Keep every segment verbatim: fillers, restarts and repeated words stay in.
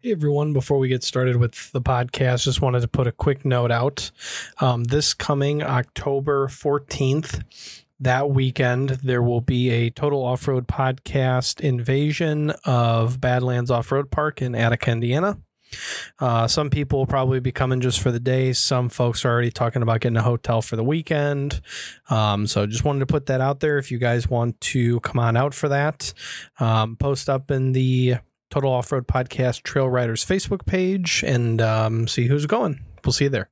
Hey everyone, before we get started with the podcast, just wanted to put a quick note out. Um, this coming October fourteenth, that weekend, there will be a Total Offroad Podcast invasion of Badlands Off-Road Park in Attica, Indiana. Uh, some people will probably be coming just for the day. Some folks are already talking about getting a hotel for the weekend. Um, so just wanted to put that out there. If you guys want to come on out for that, um, post up in the Total Off-Road Podcast Trail Riders Facebook page and um, see who's going. We'll see you there.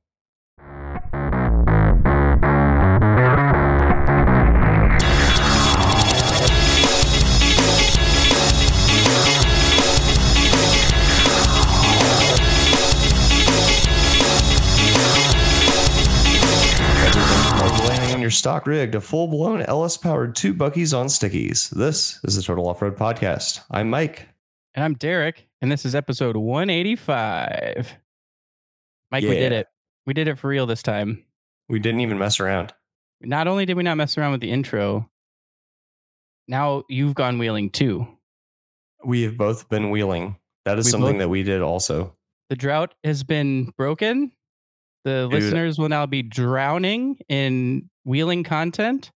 Stock rigged a full-blown L S-powered two buckies on stickies. This is the Total Off-Road Podcast. I'm Mike. And I'm Derek, and this is episode one eighty-five. Mike, yeah. We did it. We did it for real this time. We didn't even mess around. Not only did we not mess around with the intro, now you've gone wheeling too. We have both been wheeling. That is We've something both- that we did also. The drought has been broken. The Dude. listeners will now be drowning in wheeling content.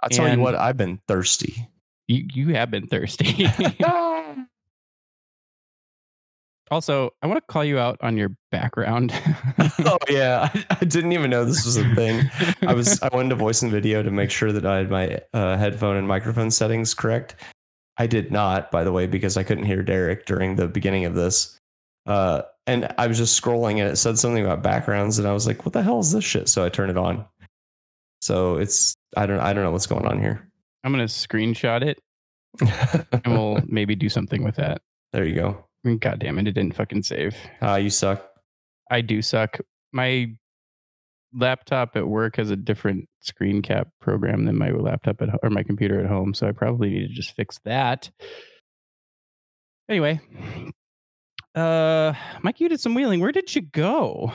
I'll tell you what, I've been thirsty. You you have been thirsty. Also, I want to call you out on your background. Oh yeah, I, I didn't even know this was a thing. I was I wanted to voice and video to make sure that I had my uh, headphone and microphone settings correct. I did not, by the way, because I couldn't hear Derek during the beginning of this. Uh, and I was just scrolling and it said something about backgrounds and I was like, what the hell is this shit? So I turned it on. So it's, I don't, I don't know what's going on here. I'm going to screenshot it and we'll maybe do something with that. There you go. I mean, God damn it. It didn't fucking save. Ah, uh, you suck. I do suck. My laptop at work has a different screen cap program than my laptop at or my computer at home. So I probably need to just fix that. Anyway. Uh, Mike, you did some wheeling. Where did you go?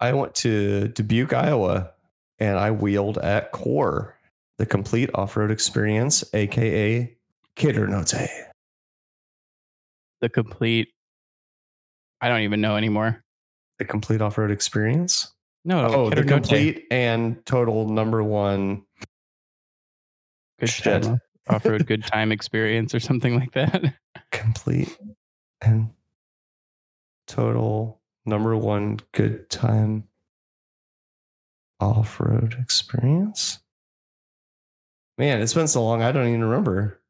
I went to Dubuque, Iowa, and I wheeled at Core, the complete off-road experience, aka Kiddernote. The complete. I don't even know anymore. The complete off-road experience. No. Oh, the complete and total number one. Good shit. Time, off-road good time experience or something like that. Complete. And total number one good time off-road experience. Man, it's been so long. I don't even remember.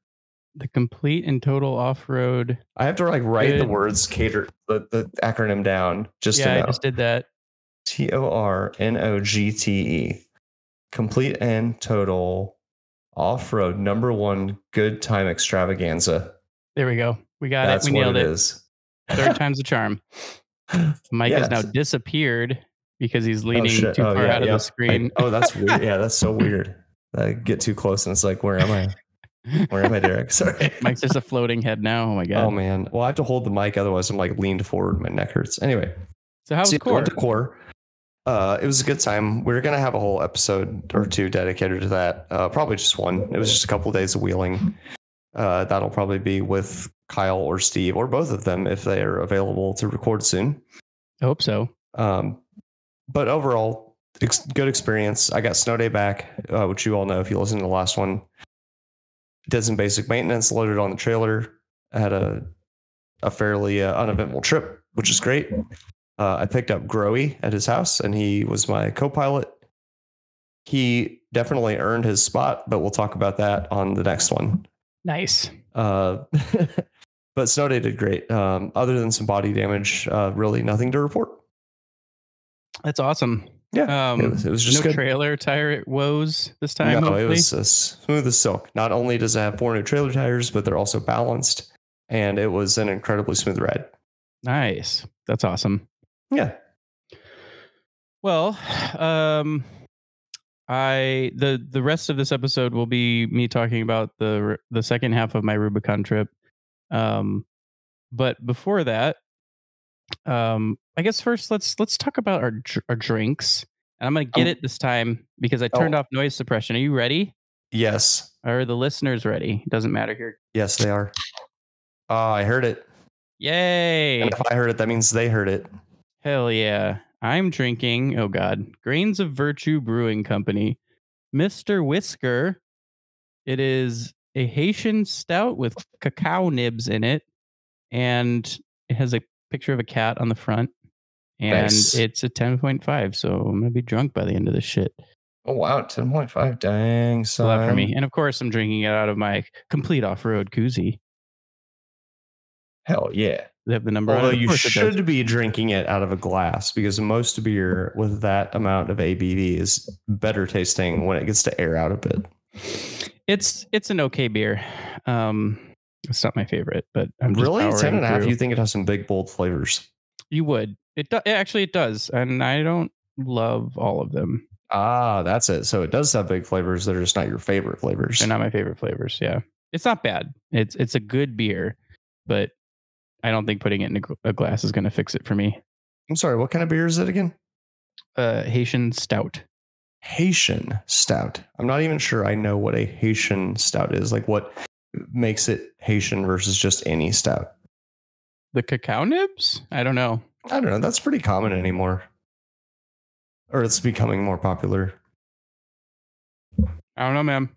The complete and total off-road. I have to like write good. the words cater the, the acronym down. Just yeah, to know. I just did that. T O R N O G T E. Complete and total off-road number one good time extravaganza. There we go. We got That's it. We nailed it. it. Is. Third time's the charm. Mike yes. has now disappeared because he's leaning oh, too oh, far yeah, out yeah. of the screen. I, oh, that's weird. Yeah, that's so weird. I get too close and it's like, where am I? Where am I, Derek? Sorry. Mike's just a floating head now. Oh, my God. Oh, man. Well, I have to hold the mic. Otherwise, I'm like leaned forward. My neck hurts. Anyway. So how was so Core? Went to Core. Uh, it was a good time. We we're going to have a whole episode or two dedicated to that. Uh, probably just one. It was just a couple of days of wheeling. Uh, that'll probably be with Kyle or Steve or both of them if they are available to record soon. I hope so. Um, but overall, ex- good experience. I got Snow Day back, uh, which you all know if you listened to the last one. Did some basic maintenance, loaded on the trailer. I had a a fairly uh, uneventful trip, which is great. Uh, I picked up Growy at his house, and he was my co-pilot. He definitely earned his spot, but we'll talk about that on the next one. Nice. Uh, but Snow Day did great. Um, other than some body damage, uh, really nothing to report. That's awesome. Yeah, um, it, was, it was just no good. Trailer tire woes this time. No, hopefully. It was as smooth as silk. Not only does it have four new trailer tires, but they're also balanced, and it was an incredibly smooth ride. Nice. That's awesome. Yeah. Well, um, I the the rest of this episode will be me talking about the the second half of my Rubicon trip, um, but before that, um, I guess first let's let's talk about our our drinks. And I'm gonna get oh. it this time because I turned oh. off noise suppression. Are you ready? Yes. Are the listeners ready? It doesn't matter here. Yes, they are. Ah, uh, I heard it. Yay. And if I heard it, that means they heard it. Hell yeah. I'm drinking, oh God, Grains of Virtue Brewing Company, Mister Whisker. It is a Haitian stout with cacao nibs in it, and it has a picture of a cat on the front, and nice. It's a ten point five, so I'm going to be drunk by the end of this shit. Oh, wow, ten point five, dang son. Love for me. And of course, I'm drinking it out of my complete off-road koozie. Hell yeah. They have the number. Although you should be drinking it out of a glass, because most beer with that amount of A B V is better tasting when it gets to air out a bit. It's it's an okay beer. Um, it's not my favorite, but I'm just really ten and a half. You think it has some big bold flavors? You would. It do- actually it does, and I don't love all of them. Ah, that's it. So it does have big flavors that are just not your favorite flavors. They're not my favorite flavors. Yeah, it's not bad. It's it's a good beer, but I don't think putting it in a glass is going to fix it for me. I'm sorry. What kind of beer is it again? Uh, Haitian stout. Haitian stout. I'm not even sure I know what a Haitian stout is. Like, what makes it Haitian versus just any stout? The cacao nibs? I don't know. I don't know. That's pretty common anymore. Or it's becoming more popular. I don't know, man.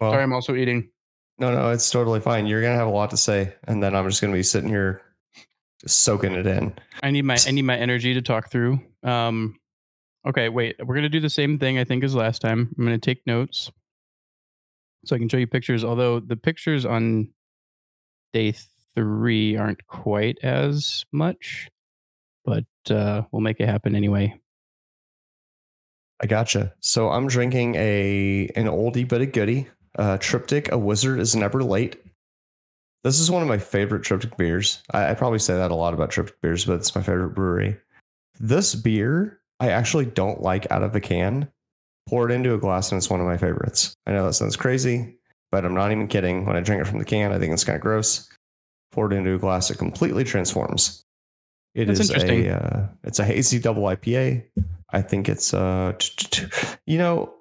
Well, sorry, I'm also eating. No, no, it's totally fine. You're going to have a lot to say, and then I'm just going to be sitting here soaking it in. I need my I need my energy to talk through. Um, okay, wait. We're going to do the same thing, I think, as last time. I'm going to take notes so I can show you pictures, although the pictures on day three aren't quite as much, but uh, we'll make it happen anyway. I gotcha. So I'm drinking a an oldie but a goodie. Uh, Triptych, A Wizard Is Never Late. This is one of my favorite Triptych beers. I, I probably say that a lot about Triptych beers, but it's my favorite brewery. This beer, I actually don't like out of a can. Pour it into a glass, and it's one of my favorites. I know that sounds crazy, but I'm not even kidding. When I drink it from the can, I think it's kind of gross. Pour it into a glass, it completely transforms. It That's is a uh, it's a hazy double I P A. I think it's uh, you know.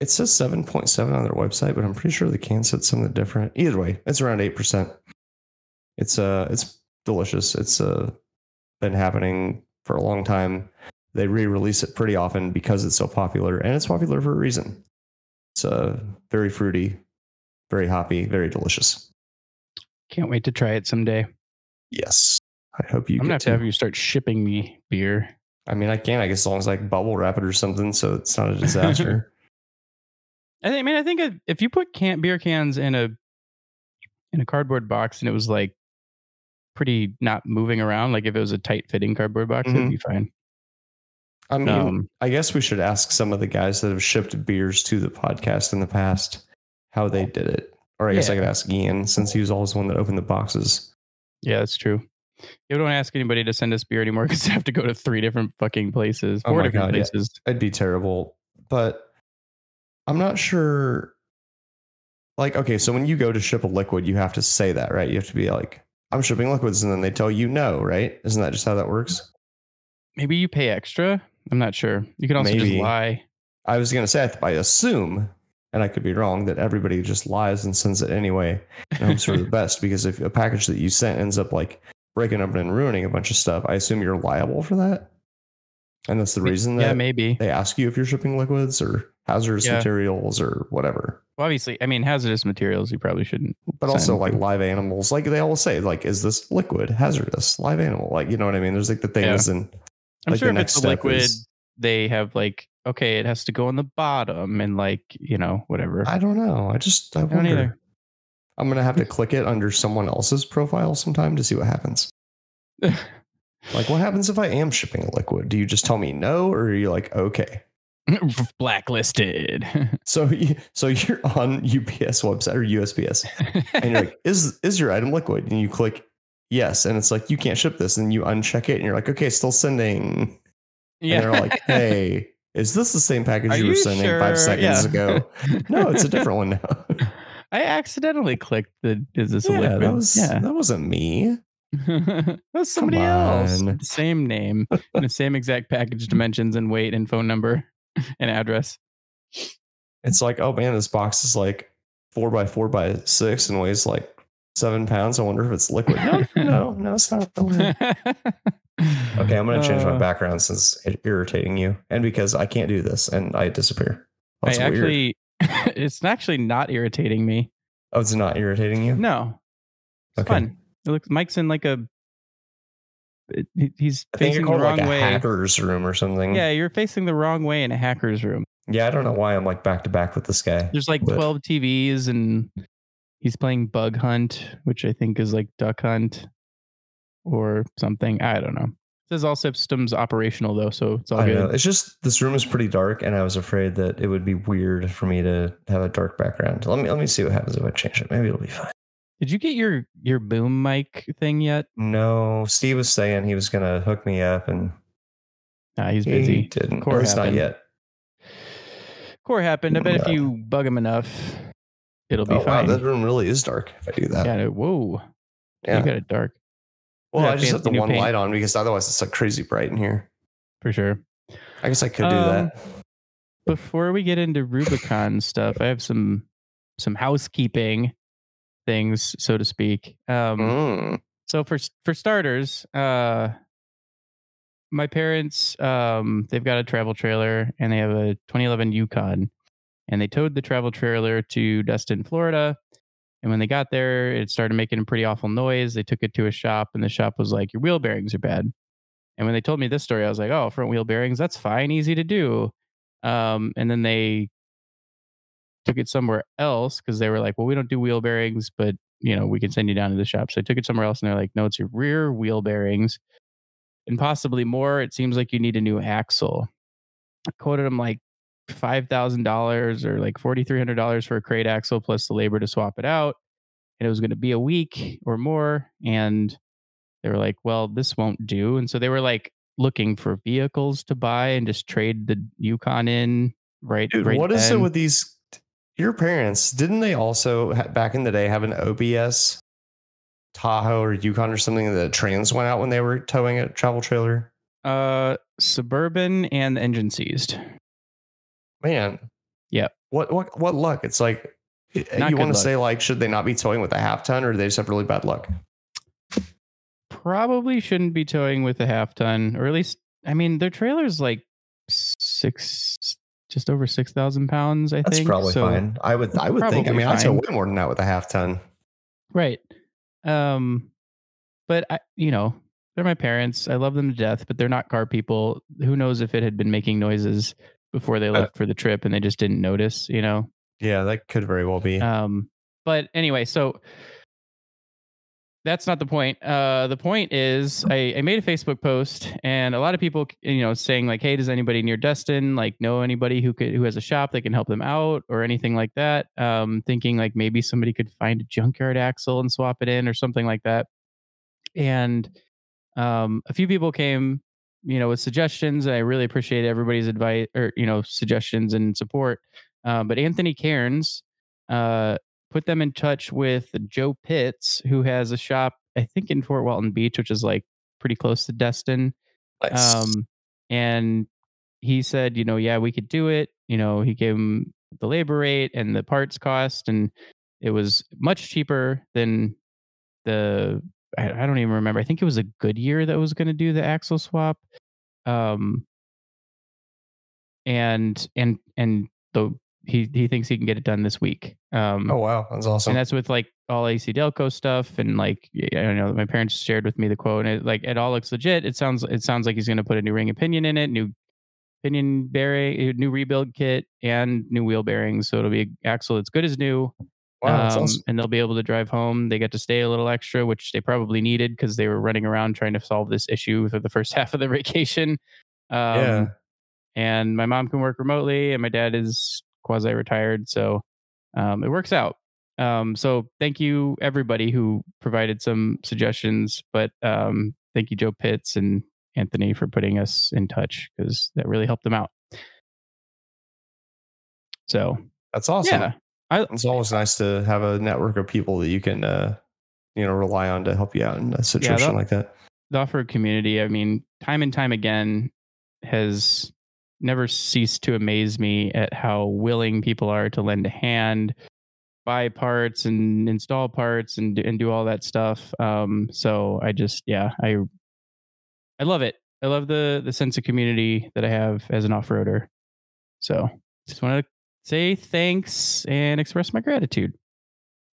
It says seven point seven on their website, but I'm pretty sure the can said something different. Either way, it's around eight percent. It's uh, it's delicious. It's uh, been happening for a long time. They re-release it pretty often because it's so popular, and it's popular for a reason. It's uh, very fruity, very hoppy, very delicious. Can't wait to try it someday. Yes. I hope you I'm going to have you start shipping me beer. I mean, I can, I guess, as long as I can bubble wrap it or something, so it's not a disaster. I think, I mean, I think if you put can beer cans in a in a cardboard box and it was like pretty not moving around, like if it was a tight fitting cardboard box, mm-hmm. it'd be fine. I mean, um, I guess we should ask some of the guys that have shipped beers to the podcast in the past how they did it. Or I guess yeah. I could ask Ian, since he was always the one that opened the boxes. Yeah, that's true. You don't ask anybody to send us beer anymore because I have to go to three different fucking places, four oh different God, places. Yeah. It'd be terrible, but. I'm not sure. Like, okay, so when you go to ship a liquid, you have to say that, right? You have to be like, I'm shipping liquids, and then they tell you no, right? Isn't that just how that works? Maybe you pay extra. I'm not sure. You can also Maybe. just lie. I was going to say, I assume, and I could be wrong, that everybody just lies and sends it anyway and hopes for the best, because if a package that you sent ends up like breaking up and ruining a bunch of stuff, I assume you're liable for that. And that's the reason that yeah, maybe. they ask you if you're shipping liquids or hazardous yeah. materials or whatever. Well, obviously, I mean, hazardous materials, you probably shouldn't. But also like live animals, like they all say, like, is this liquid hazardous? Live animal? Like, you know what I mean? There's like the things yeah. and like, I'm sure if it's a liquid, is, they have like, okay, it has to go on the bottom and like, you know, whatever. I don't know. I just, I, I don't either. I'm going to have to click it under someone else's profile sometime to see what happens. Like, what happens if I am shipping a liquid? Do you just tell me no, or are you like, okay, blacklisted? So, you, so you're on U P S website or U S P S, and you're like, is is your item liquid? And you click yes, and it's like, you can't ship this, and you uncheck it, and you're like, okay, still sending. Yeah. And they're like, hey, is this the same package you, you were sending sure? five seconds yeah. ago? No, it's a different one now. I accidentally clicked the is this yeah, a liquid? That was, yeah, that wasn't me. That's somebody else. Same name, and the same exact package dimensions and weight and phone number and address. It's like, oh man, this box is like four by four by six and weighs like Seven pounds. I wonder if it's liquid. No, no, no, it's not. Okay, I'm going to change my background since it's irritating you, and because I can't do this and I disappear. That's I weird. Actually, it's actually not irritating me. Oh, it's not irritating you? No. It's okay. Fun. It looks. Mike's in like a. He's I think facing you're the wrong like a way. Hacker's room or something. Yeah, you're facing the wrong way in a hacker's room. Yeah, I don't know why I'm like back to back with this guy. There's like but... twelve T Vs and. He's playing Bug Hunt, which I think is like Duck Hunt or something. I don't know. This is all systems operational, though, so it's all I good. Know. It's just this room is pretty dark, and I was afraid that it would be weird for me to have a dark background. Let me let me see what happens if I change it. Maybe it'll be fine. Did you get your, your boom mic thing yet? No. Steve was saying he was going to hook me up, and nah, he's busy. He didn't. Core happened. Not yet. Core happened. I bet no. if you bug him enough... It'll be oh, fine. Wow, that room really is dark if I do that. Yeah, whoa. Yeah. You got it dark. Well, I just have the one paint. light on because otherwise it's like crazy bright in here. For sure. I guess I could um, do that. Before we get into Rubicon stuff, I have some some housekeeping things, so to speak. Um, mm. So for for starters, uh, my parents, um, they've got a travel trailer and they have a twenty eleven Yukon. And they towed the travel trailer to Destin, Florida. And when they got there, it started making a pretty awful noise. They took it to a shop and the shop was like, your wheel bearings are bad. And when they told me this story, I was like, oh, front wheel bearings, that's fine. Easy to do. Um, and then they took it somewhere else because they were like, well, we don't do wheel bearings, but you know, we can send you down to the shop. So I took it somewhere else and they're like, no, it's your rear wheel bearings and possibly more. It seems like you need a new axle. I quoted them like, five thousand dollars or like four thousand three hundred dollars for a crate axle plus the labor to swap it out. And it was going to be a week or more. And they were like, well, this won't do. And so they were like looking for vehicles to buy and just trade the Yukon in. Right. Dude, right what then. Is it with these? Your parents, didn't they also back in the day have an O B S Tahoe or Yukon or something that trains went out when they were towing a travel trailer? Uh, Suburban and the engine seized. Man, yeah. What what what luck? It's like not you want to say like, should they not be towing with a half ton, or do they just have really bad luck? Probably shouldn't be towing with a half ton, or at least I mean their trailer's like six, just over six thousand pounds. I that's think that's probably so fine. I would I would think. I mean, I tow way more than that with a half ton. Right. Um, but I you know they're my parents. I love them to death, but they're not car people. Who knows if it had been making noises before they left for the trip and they just didn't notice, you know? Yeah, that could very well be. Um, but anyway, so that's not the point. Uh, the point is I, I made a Facebook post and a lot of people, you know, saying like, hey, does anybody near Destin, like know anybody who could, who has a shop that can help them out or anything like that. Um, thinking like maybe somebody could find a junkyard axle and swap it in or something like that. And, um, a few people came, you know, with suggestions. I really appreciate everybody's advice or, you know, suggestions and support. Uh, but Anthony Cairns uh, put them in touch with Joe Pitts, who has a shop, I think in Fort Walton Beach, which is like pretty close to Destin. Nice. Um, and he said, you know, yeah, we could do it. You know, he gave him the labor rate and the parts cost, and it was much cheaper than the, I don't even remember. I think it was a Goodyear that was going to do the axle swap. Um, and, and, and the, he, he thinks he can get it done this week. Um, oh, wow. That's awesome. And that's with like all A C Delco stuff. And like, I don't know, my parents shared with me the quote and it, like, it all looks legit. It sounds, it sounds like he's going to put a new ring and pinion in it, new pinion bearing, new rebuild kit and new wheel bearings. So it'll be an axle that's good as new. Wow, um, awesome. And they'll be able to drive home. They get to stay a little extra, which they probably needed because they were running around trying to solve this issue for the first half of the vacation. Um, yeah. And my mom can work remotely and my dad is quasi retired. So um, it works out. Um, so thank you, everybody who provided some suggestions. But um, thank you, Joe Pitts and Anthony, for putting us in touch because that really helped them out. So that's awesome. Yeah. I, it's always nice to have a network of people that you can, uh, you know, rely on to help you out in a situation yeah, the, like that. The off-road community, I mean, time and time again has never ceased to amaze me at how willing people are to lend a hand, buy parts and install parts and and do all that stuff. Um, so I just, yeah, I, I love it. I love the, the sense of community that I have as an off-roader. So just wanted to say thanks and express my gratitude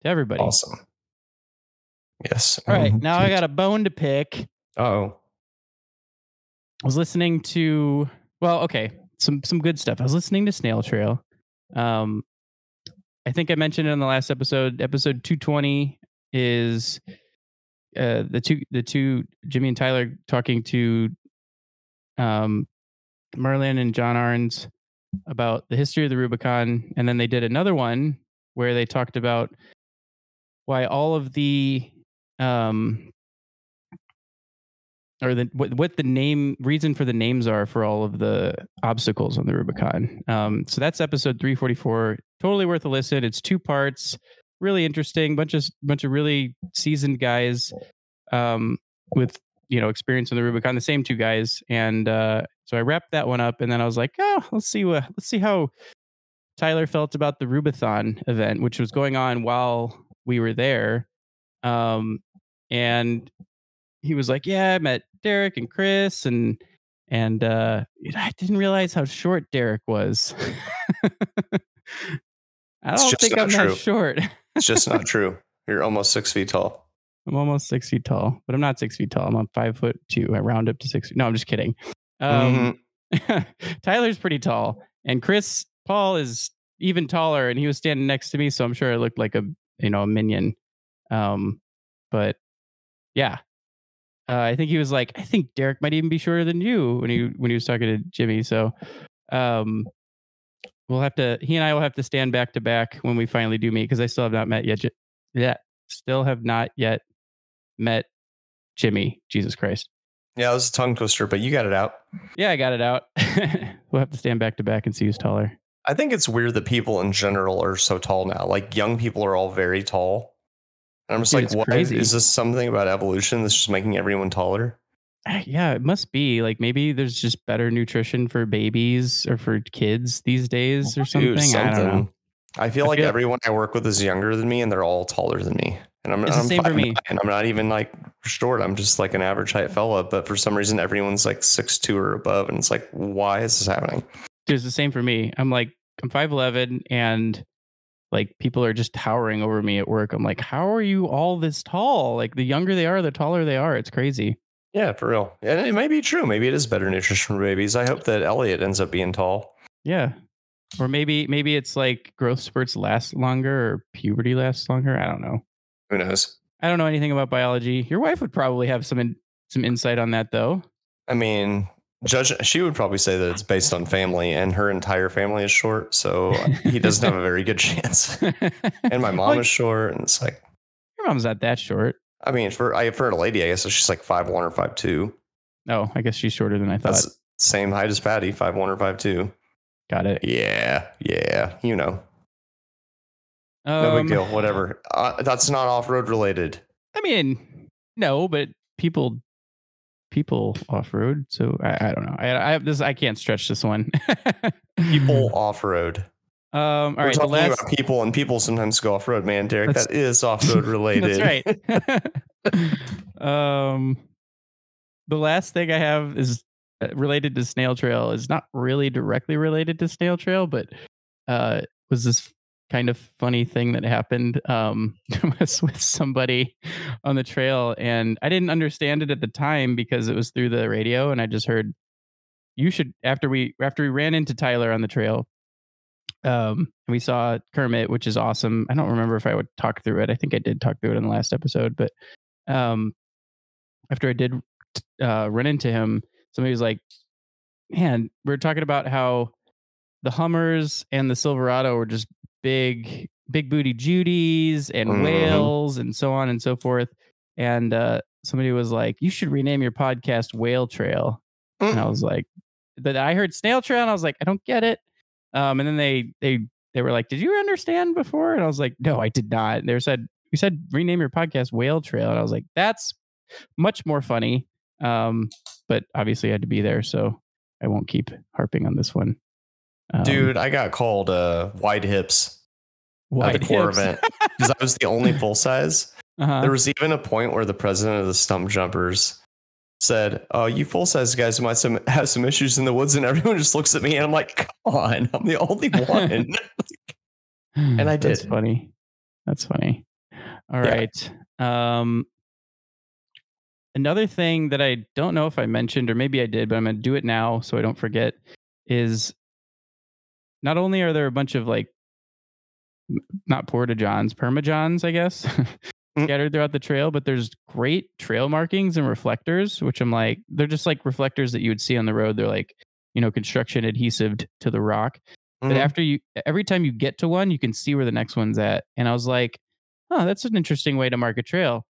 to everybody. Awesome. Yes. All right. Um, now I got a bone to pick. Oh, I was listening to, well, okay. Some, some good stuff. I was listening to Snail Trail. Um, I think I mentioned it in the last episode. Episode two twenty is uh, the two the two Jimmy and Tyler talking to um, Merlin and John Arnes about the history of the Rubicon, and then they did another one where they talked about why all of the um, or the what, what the name reason for the names are for all of the obstacles on the Rubicon. Um, so that's episode three forty-four. Totally worth a listen. It's two parts. Really interesting. Bunch of bunch of really seasoned guys um, with, you know, experience in the Rubicon. The same two guys. And uh, so I wrapped that one up, and then I was like, oh, let's see what let's see how Tyler felt about the Rubathon event, which was going on while we were there. Um, and he was like, yeah, I met Derek and Chris, and and uh, I didn't realize how short Derek was. I don't think I'm that short. It's just not true. You're almost six feet tall. I'm almost six feet tall, but I'm not six feet tall. I'm on five foot two. I round up to six. No, I'm just kidding. Um, mm-hmm. Tyler's pretty tall, and Chris Paul is even taller, and he was standing next to me, so I'm sure I looked like a you know a minion. Um, but yeah, uh, I think he was like, I think Derek might even be shorter than you when he when he was talking to Jimmy. So. Um, We'll have to, he and I will have to stand back to back when we finally do meet, because I still have not met yet. Yeah. Still have not yet met Jimmy. Jesus Christ. Yeah. It was a tongue twister, but you got it out. Yeah. I got it out. We'll have to stand back to back and see who's taller. I think it's weird that people in general are so tall now. Like young people are all very tall. And I'm just Dude, like, what crazy. Is this something about evolution that's just making everyone taller? Yeah, it must be like maybe there's just better nutrition for babies or for kids these days or something. Dude, something. I don't know. I feel I like feel everyone I work with is younger than me, and they're all taller than me. And I'm, it's I'm the same for me. And I'm not even like short. I'm just like an average height fella. But for some reason, everyone's like six two or above. And it's like, why is this happening? Dude, it's the same for me. I'm like, I'm five eleven, and like people are just towering over me at work. I'm like, how are you all this tall? Like the younger they are, the taller they are. It's crazy. Yeah, for real. And it may be true. Maybe it is better nutrition for babies. I hope that Elliot ends up being tall. Yeah. Or maybe maybe it's like growth spurts last longer or puberty lasts longer. I don't know. Who knows? I don't know anything about biology. Your wife would probably have some in, some insight on that, though. I mean, judge, she would probably say that it's based on family, and her entire family is short. So he doesn't have a very good chance. And my mom like, is short. And it's like, your mom's not that short. I mean, for I for a lady, I guess she's like five one or five two. Oh, I guess she's shorter than I thought. That's same height as Patty, five one or five two. Got it. Yeah, yeah, you know. Um, no big deal, whatever. Uh, that's not off-road related. I mean, no, but people people off-road, so I, I don't know. I I this I can't stretch this one. People off-road. Um, all We're right, talking last... about people, and people sometimes go off road, man, Derek. That's... That is off road related. That's right. um, the last thing I have is related to Snail Trail. It's not really directly related to Snail Trail, but uh, was this kind of funny thing that happened um, with somebody on the trail, and I didn't understand it at the time because it was through the radio, and I just heard you should after we after we ran into Tyler on the trail. Um, and we saw Kermit, which is awesome. I don't remember if I would talk through it. I think I did talk through it in the last episode, but, um, after I did, uh, run into him, somebody was like, man, we were talking about how the Hummers and the Silverado were just big, big booty Judies and mm-hmm. whales and so on and so forth. And, uh, somebody was like, you should rename your podcast Whale Trail. Mm-hmm. And I was like, but I heard Snail Trail and I was like, I don't get it. Um, and then they, they, they were like, did you understand before? And I was like, no, I did not. And they said, we said, rename your podcast Whale Trail. And I was like, that's much more funny. Um, but obviously I had to be there, so I won't keep harping on this one. Um, Dude, I got called, uh, wide hips. Why at the core event because I was the only full size. Uh-huh. There was even a point where the president of the Stump Jumpers said, "Oh, you full size guys might some, have some issues in the woods," and everyone just looks at me, and I'm like, "Come on, I'm the only one." And I did. That's funny. That's funny. All yeah. right. Um, another thing that I don't know if I mentioned, or maybe I did, but I'm going to do it now so I don't forget, is not only are there a bunch of like not porta-johns, perma-johns, I guess, scattered throughout the trail, but there's great trail markings and reflectors, which I'm like, they're just like reflectors that you would see on the road. They're like, you know, construction adhesive to the rock. Mm-hmm. But after you, every time you get to one, you can see where the next one's at. And I was like, oh, that's an interesting way to mark a trail.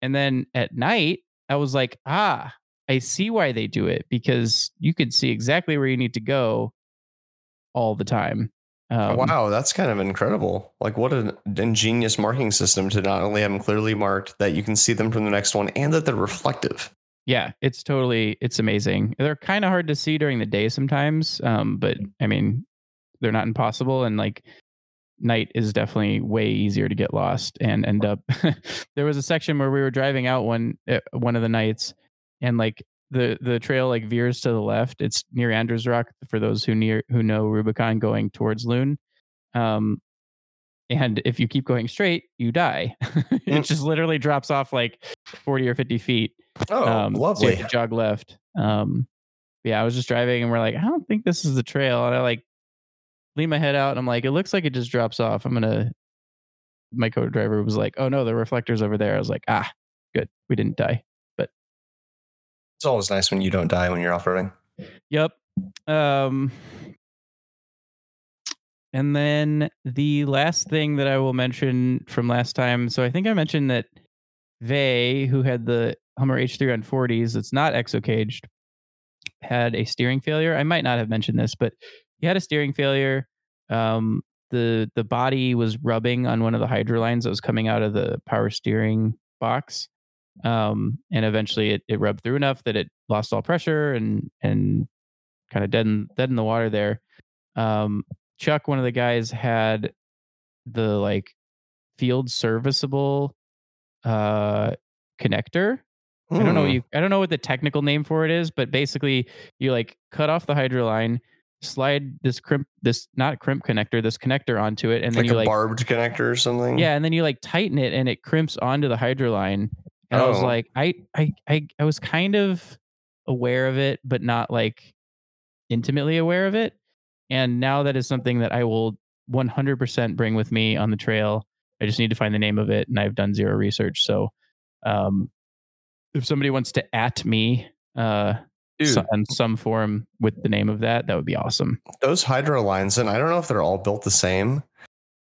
And then at night, I was like, ah, I see why they do it, because you could see exactly where you need to go all the time. Um, wow, that's kind of incredible. Like, what an ingenious marking system to not only have them clearly marked, that you can see them from the next one, and that they're reflective. Yeah, it's totally, it's amazing. They're kind of hard to see during the day sometimes, um, but I mean, they're not impossible. And like, night is definitely way easier to get lost and end up. There was a section where we were driving out one uh, one of the nights, and like the the trail like veers to the left. It's near Andrews Rock for those who near who know Rubicon, going towards Loon. Um, and if you keep going straight, you die. It just literally drops off like forty or fifty feet. Oh, um, lovely! So you have to jog left. Um, yeah, I was just driving, and we're like, I don't think this is the trail, and I like lean my head out, and I'm like, it looks like it just drops off. I'm gonna. My co-driver was like, oh no, the reflector's over there. I was like, ah, good, we didn't die. It's always nice when you don't die when you're off-roading. Yep. Um, and then the last thing that I will mention from last time. So I think I mentioned that Vey, who had the Hummer H three on forties, that's not exocaged, had a steering failure. I might not have mentioned this, but he had a steering failure. Um, the the body was rubbing on one of the hydro lines that was coming out of the power steering box. Um, and eventually it, it rubbed through enough that it lost all pressure and, and kind of dead in, dead in the water there. Um, Chuck, one of the guys, had the like field serviceable, uh, connector. Mm. I don't know what you, I don't know what the technical name for it is, but basically you like cut off the hydro line, slide this crimp, this not crimp connector, this connector onto it. And then like you a like barbed connector or something. Yeah. And then you like tighten it and it crimps onto the hydro line. And oh. I was like, I, I, I, I was kind of aware of it, but not like intimately aware of it. And now that is something that I will one hundred percent bring with me on the trail. I just need to find the name of it, and I've done zero research. So, um, if somebody wants to at me, uh, so, in some form with the name of that, that would be awesome. Those hydro lines, and I don't know if they're all built the same,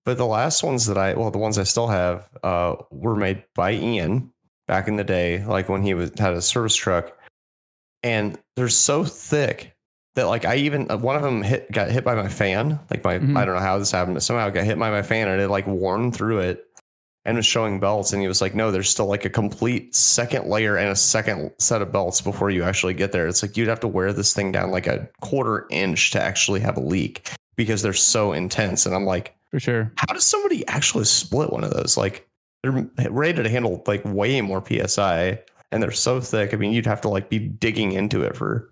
but the last ones that I, well, the ones I still have, uh, were made by Ian. Back in the day, like when he was had a service truck, and they're so thick that like I even one of them hit got hit by my fan. Like my mm-hmm. I don't know how this happened, but somehow I got hit by my fan, and it like warmed through it and was showing belts. And he was like, "No, there's still like a complete second layer and a second set of belts before you actually get there." It's like you'd have to wear this thing down like a quarter inch to actually have a leak because they're so intense. And I'm like, for sure, how does somebody actually split one of those? Like. They're rated to handle like way more P S I, and they're so thick. I mean, you'd have to like be digging into it for,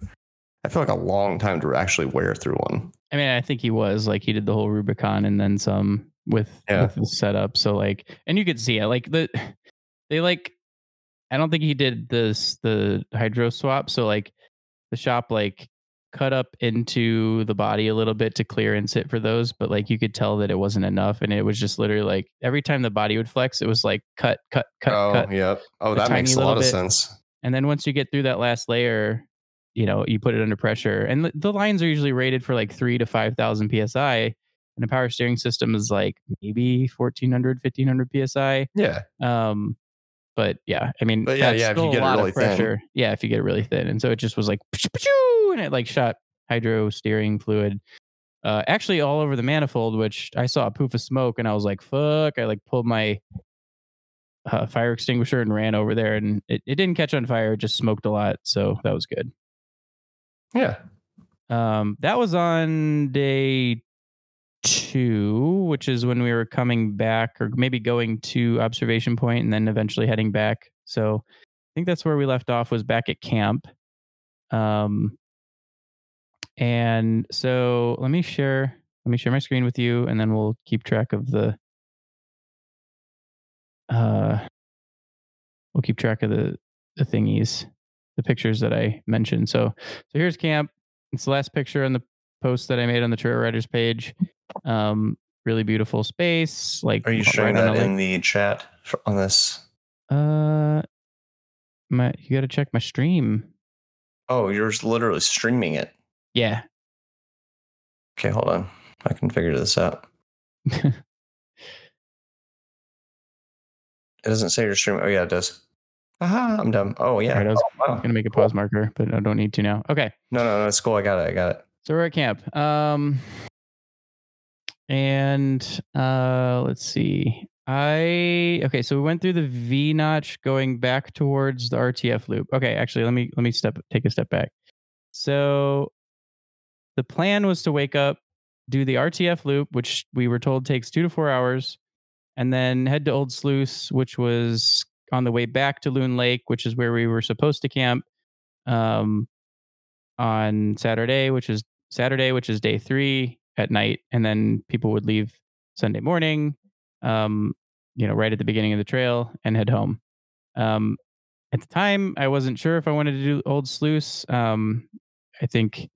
I feel like, a long time to actually wear through one. I mean, I think he was like, he did the whole Rubicon and then some with, yeah. with the setup. So like, and you could see it like the, they like, I don't think he did this, the hydro swap. So like the shop, like cut up into the body a little bit to clearance it for those, but like you could tell that it wasn't enough, and it was just literally like every time the body would flex, it was like cut, cut, cut, oh, cut. Oh, yep. Oh, that makes a lot of sense. And then once you get through that last layer, you know, you put it under pressure, and the, the lines are usually rated for like three to five thousand P S I, and a power steering system is like maybe fourteen hundred, fifteen hundred P S I. Yeah. Um, but yeah, I mean, but yeah, yeah, if you get it really thin. Yeah, if you get it really thin, and so it just was like. And it like shot hydro steering fluid uh actually all over the manifold, which I saw a poof of smoke, and I was like, fuck. I like pulled my uh, fire extinguisher and ran over there, and it, it didn't catch on fire. It just smoked a lot, so that was good. Yeah. Um that was on day two, which is when we were coming back or maybe going to Observation Point and then eventually heading back. So I think that's where we left off, was back at camp. Um, and so let me share, let me share my screen with you, and then we'll keep track of the, uh, we'll keep track of the, the thingies, the pictures that I mentioned. So, so here's camp. It's the last picture on the post that I made on the Trail Riders page. Um, really beautiful space. Like, are you sharing that in the chat for, on this? Uh, my, you got to check my stream. Oh, you're literally streaming it. Yeah. Okay, hold on. I can figure this out. It doesn't say you're streaming. Oh, yeah, it does. Aha, I'm dumb. Oh, yeah. Right, I was oh, wow. going to make a pause marker, but I don't need to now. Okay. No, no, no. It's cool. I got it. I got it. So we're at camp. Um, and uh, let's see. I okay, so we went through the V notch going back towards the R T F loop. Okay, actually, let me let me step take a step back. So the plan was to wake up, do the R T F loop, which we were told takes two to four hours, and then head to Old Sluice, which was on the way back to Loon Lake, which is where we were supposed to camp um, on Saturday, which is Saturday, which is day three at night, and then people would leave Sunday morning. Um, you know, right at the beginning of the trail and head home. Um, at the time, I wasn't sure if I wanted to do Old Sluice. Um, I think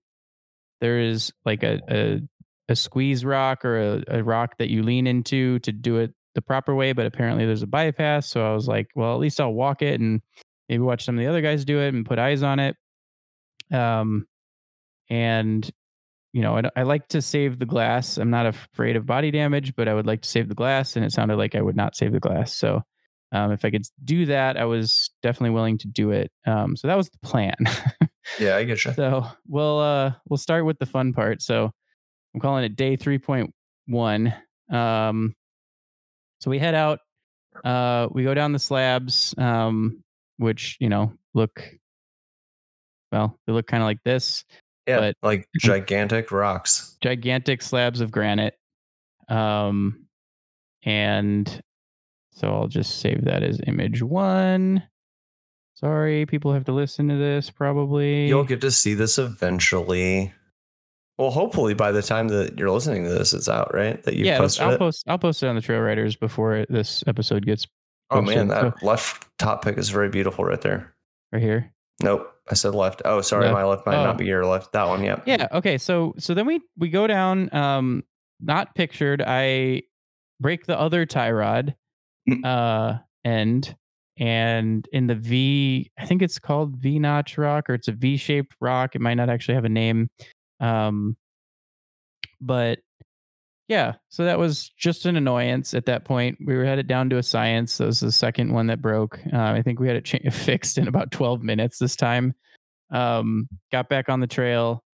there is like a a, a squeeze rock or a, a rock that you lean into to do it the proper way, but apparently there's a bypass. So I was like, well, at least I'll walk it and maybe watch some of the other guys do it and put eyes on it. Um, and you know, I, I like to save the glass. I'm not afraid of body damage, but I would like to save the glass. And it sounded like I would not save the glass. So um, if I could do that, I was definitely willing to do it. Um, so that was the plan. Yeah, I get you. So we'll, uh, we'll start with the fun part. So I'm calling it day three point one. Um, so we head out. Uh, we go down the slabs, um, which, you know, look, well, they look kind of like this. Yeah, but like gigantic rocks, gigantic slabs of granite. Um, and so I'll just save that as image one. Sorry, people have to listen to this probably. You'll get to see this eventually. Well, hopefully by the time that you're listening to this, it's out, right? That you yeah, posted I'll it? post. I'll post it on the Trail Riders before it, this episode gets posted. Oh man, that so, left top pick is very beautiful right there. Right here. Nope. I said left. Oh, sorry. Left. My left might oh. not be your left. That one. Yep. Yeah. Okay. So, so then we, we go down, um, not pictured. I break the other tie rod, uh, end. And in the V, I think it's called V notch rock, or it's a V shaped rock. It might not actually have a name. Um, but yeah, so that was just an annoyance at that point. We were headed down to a science. That was the second one that broke. Uh, I think we had it cha- fixed in about twelve minutes this time. Um, got back on the trail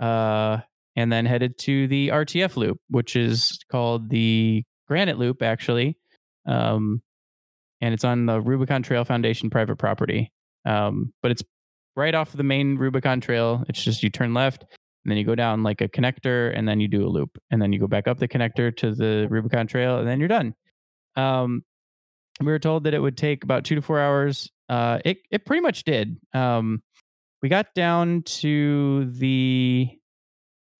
uh, and then headed to the R T F loop, which is called the Granite Loop, actually. Um, and it's on the Rubicon Trail Foundation private property. Um, but it's right off the main Rubicon Trail. It's just you turn left. And then you go down like a connector, and then you do a loop, and then you go back up the connector to the Rubicon Trail, and then you're done. Um, we were told that it would take about two to four hours. Uh, it it pretty much did. Um, we got down to the.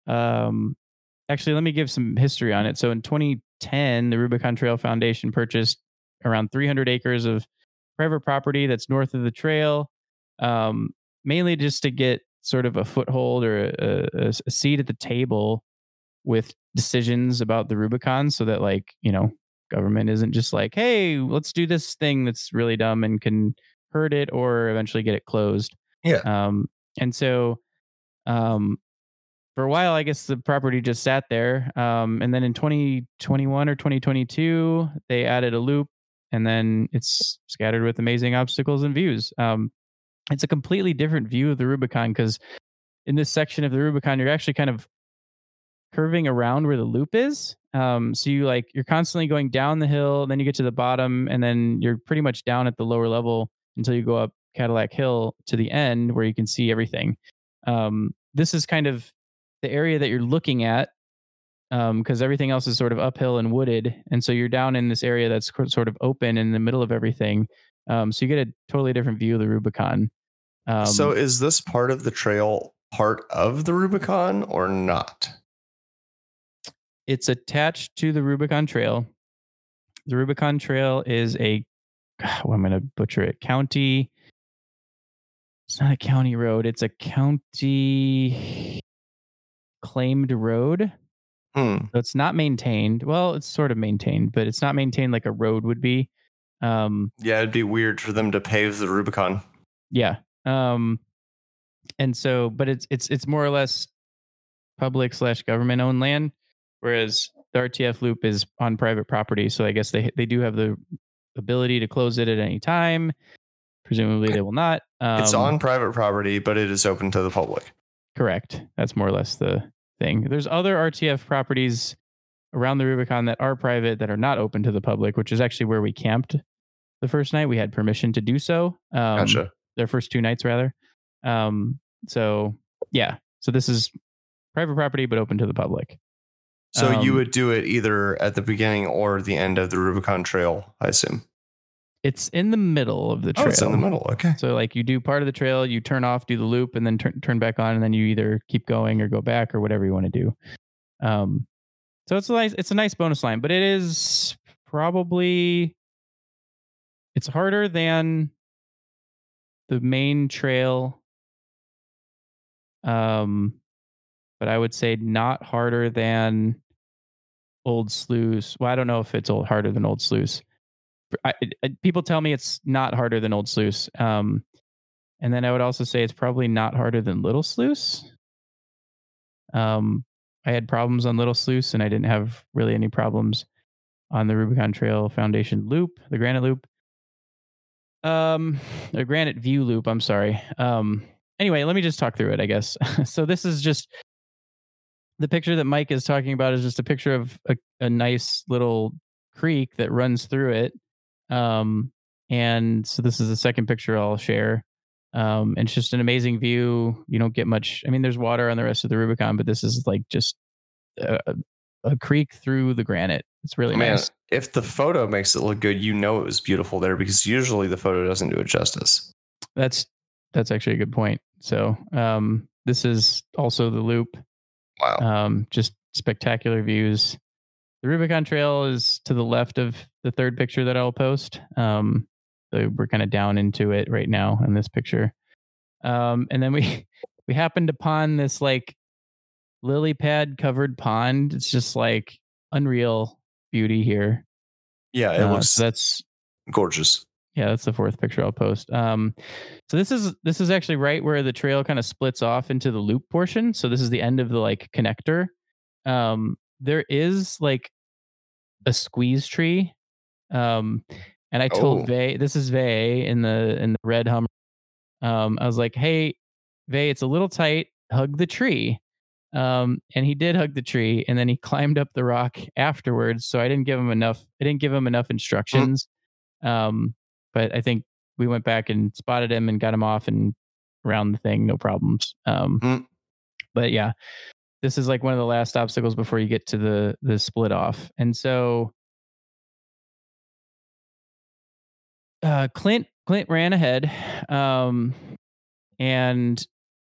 Um, actually, let me give some history on it. So in twenty ten, the Rubicon Trail Foundation purchased around three hundred acres of private property that's north of the trail, um, mainly just to get sort of a foothold or a, a, a seat at the table with decisions about the Rubicon, so that, like, you know, government isn't just like, hey, let's do this thing that's really dumb and can hurt it or eventually get it closed. Yeah. Um, and so um, for a while, I guess the property just sat there. Um, and then in twenty twenty-one or twenty twenty-two, they added a loop, and then it's scattered with amazing obstacles and views. Um, It's a completely different view of the Rubicon, because in this section of the Rubicon, you're actually kind of curving around where the loop is. Um, so you like you're constantly going down the hill, then you get to the bottom, and then you're pretty much down at the lower level until you go up Cadillac Hill to the end where you can see everything. Um, this is kind of the area that you're looking at um, because everything else is sort of uphill and wooded. And so you're down in this area that's sort of open in the middle of everything. Um, so you get a totally different view of the Rubicon. Um, so is this part of the trail part of the Rubicon or not? It's attached to the Rubicon Trail. The Rubicon Trail is a, oh, I'm going to butcher it, county. It's not a county road. It's a county claimed road. Hmm. So it's not maintained. Well, it's sort of maintained, but it's not maintained like a road would be. Um, yeah, it'd be weird for them to pave the Rubicon. Yeah. Um, and so, but it's it's it's more or less public slash government owned land, whereas the R T F loop is on private property. So I guess they they do have the ability to close it at any time. Presumably they will not. Um, it's on private property, but it is open to the public. Correct. That's more or less the thing. There's other R T F properties around the Rubicon that are private that are not open to the public, which is actually where we camped the first night. We had permission to do so. Um, gotcha. Their first two nights, rather. Um, so, yeah. So this is private property, but open to the public. So um, you would do it either at the beginning or the end of the Rubicon Trail, I assume. It's in the middle of the trail. Oh, it's in the middle. Okay. So like you do part of the trail, you turn off, do the loop, and then turn turn back on, and then you either keep going or go back or whatever you want to do. Um, so it's a nice it's a nice bonus line, but it is probably it's harder than the main trail. Um, but I would say not harder than Old Sluice. Well, I don't know if it's old, harder than Old Sluice. I, I, people tell me it's not harder than Old Sluice. Um, and then I would also say it's probably not harder than Little Sluice. Um, I had problems on Little Sluice, and I didn't have really any problems on the Rubicon Trail Foundation loop, the Granite Loop. Um, the Granite View Loop, I'm sorry. Um, anyway, let me just talk through it, I guess. So this is just... the picture that Mike is talking about is just a picture of a, a nice little creek that runs through it. Um, and so this is the second picture I'll share. Um, and it's just an amazing view. You don't get much. I mean, there's water on the rest of the Rubicon, but this is like just a, a creek through the granite. It's really Man, nice. If the photo makes it look good, you know, it was beautiful there because usually the photo doesn't do it justice. That's, that's actually a good point. So, um, this is also the loop. Wow. Um, just spectacular views. The Rubicon Trail is to the left of the third picture that I'll post. Um, so we're kind of down into it right now in this picture. Um, and then we we happened upon this like lily pad covered pond. It's just like unreal beauty here. Yeah, it uh, looks so that's gorgeous. Yeah, that's the fourth picture I'll post. Um, so this is this is actually right where the trail kind of splits off into the loop portion. So this is the end of the like connector. Um, there is like a squeeze tree. Um, and I oh. told Vey, this is Vey in the, in the red Hummer. Um, I was like, hey, Vey, it's a little tight. Hug the tree. Um, and he did hug the tree and then he climbed up the rock afterwards. So I didn't give him enough. I didn't give him enough instructions. Mm. Um, but I think we went back and spotted him and got him off and around the thing. No problems. Um, mm. But yeah, this is like one of the last obstacles before you get to the, the split off. And so uh, Clint Clint ran ahead um, and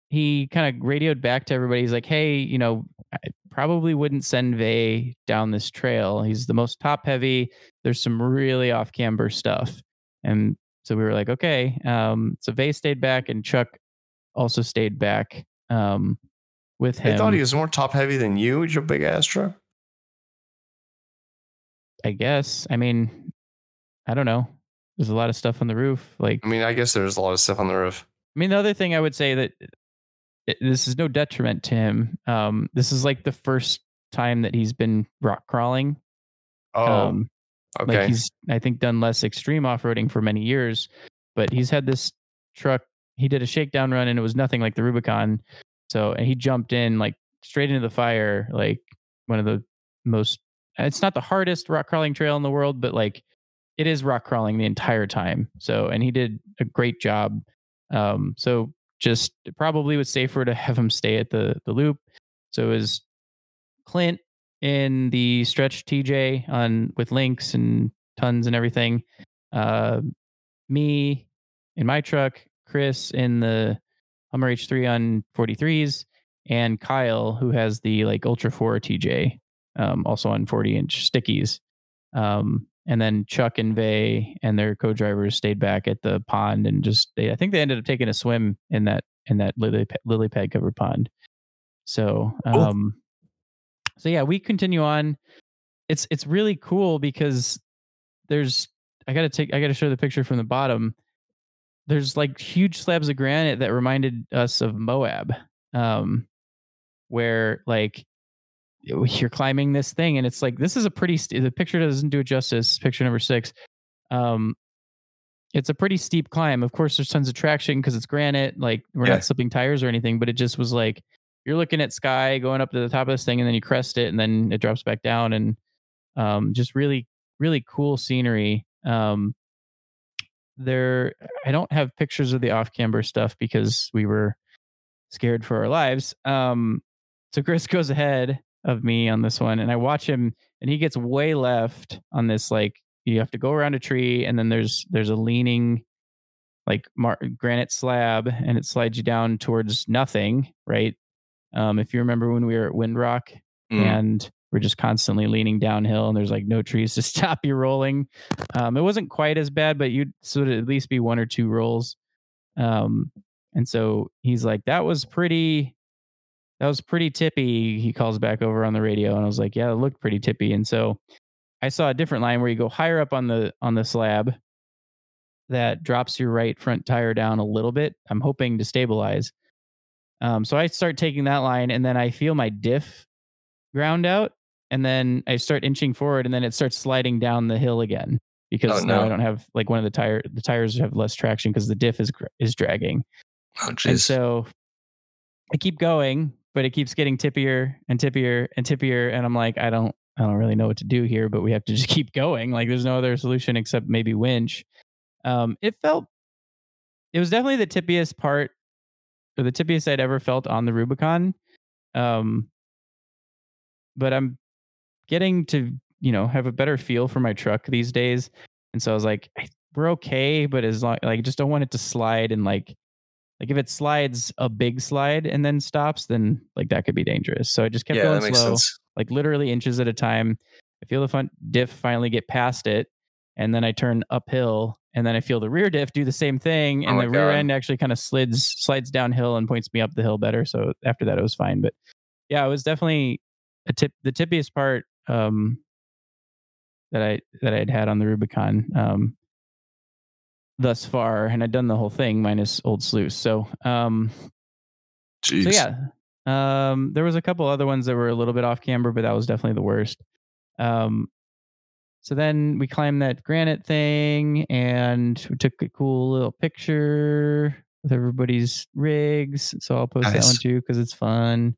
he kind of radioed back to everybody. He's like, hey, you know, I probably wouldn't send Vey down this trail. He's the most top heavy. There's some really off camber stuff. And so we were like, okay. Um, so Vey stayed back and Chuck also stayed back. Um, With him. They thought he was more top heavy than you, your big ass truck. I guess. I mean, I don't know. There's a lot of stuff on the roof. Like, I mean, I guess there's a lot of stuff on the roof. I mean, the other thing I would say that it, this is no detriment to him. Um, this is like the first time that he's been rock crawling. Oh, um, okay. Like he's, I think, done less extreme off-roading for many years, but he's had this truck. He did a shakedown run, and it was nothing like the Rubicon. So, and he jumped in like straight into the fire, like one of the most, it's not the hardest rock crawling trail in the world, but like it is rock crawling the entire time. So, and he did a great job. Um, so just it probably was safer to have him stay at the, the loop. So it was Clint, in the stretch T J on with links and tons and everything. Uh, me in my truck, Chris in the Hummer H three on forty-threes, and Kyle, who has the like Ultra four T J, um, also on forty inch stickies. Um, and then Chuck and Vey and their co-drivers stayed back at the pond and just, they, I think they ended up taking a swim in that, in that lily, lily pad covered pond. So, um, oh. so yeah, we continue on. It's, it's really cool because there's, I gotta take, I gotta show the picture from the bottom. There's like huge slabs of granite that reminded us of Moab, um, where like, you're climbing this thing and it's like, this is a pretty, st- the picture doesn't do it justice. Picture number six. Um, it's a pretty steep climb. Of course, there's tons of traction because it's granite. Like we're yeah. not slipping tires or anything, but it just was like, you're looking at sky going up to the top of this thing and then you crest it and then it drops back down and, um, just really, really cool scenery. Um, there, I don't have pictures of the off camber stuff because we were scared for our lives. Um, so Chris goes ahead of me on this one and I watch him and he gets way left on this. Like you have to go around a tree and then there's, there's a leaning like mar- granite slab and it slides you down towards nothing. Right. Um, if you remember when we were at Windrock mm. and we're just constantly leaning downhill and there's like no trees to stop you rolling. Um, it wasn't quite as bad, but you'd sort of at least be one or two rolls. Um, and so he's like, that was pretty, That was pretty tippy. He calls back over on the radio and I was like, yeah, it looked pretty tippy. And so I saw a different line where you go higher up on the, on the slab that drops your right front tire down a little bit. I'm hoping to stabilize. Um, so I start taking that line and then I feel my diff ground out and then I start inching forward and then it starts sliding down the hill again because oh, no. now I don't have like one of the tire, the tires have less traction because the diff is, is dragging. Oh, geez. And so I keep going. But it keeps getting tippier and tippier and tippier. And I'm like, I don't, I don't really know what to do here, but we have to just keep going. Like there's no other solution except maybe winch. Um, it felt, it was definitely the tippiest part or the tippiest I'd ever felt on the Rubicon. Um, but I'm getting to, you know, have a better feel for my truck these days. And so I was like, we're okay. But as long, like, just don't want it to slide and like, Like if it slides a big slide and then stops, then like that could be dangerous. So I just kept yeah, going slow, sense. like literally inches at a time. I feel the front diff finally get past it. And then I turn uphill and then I feel the rear diff do the same thing. And oh the God. rear end actually kind of slids, slides downhill and points me up the hill better. So after that, it was fine. But yeah, it was definitely a tip, the tippiest part um, that I, that I had had on the Rubicon. Um, thus far, and I'd done the whole thing minus Old Sluice. So, um, Jeez. so yeah, um, there was a couple other ones that were a little bit off camber, but that was definitely the worst. Um, so then we climbed that granite thing and we took a cool little picture with everybody's rigs. So I'll post nice. that one too, cause it's fun.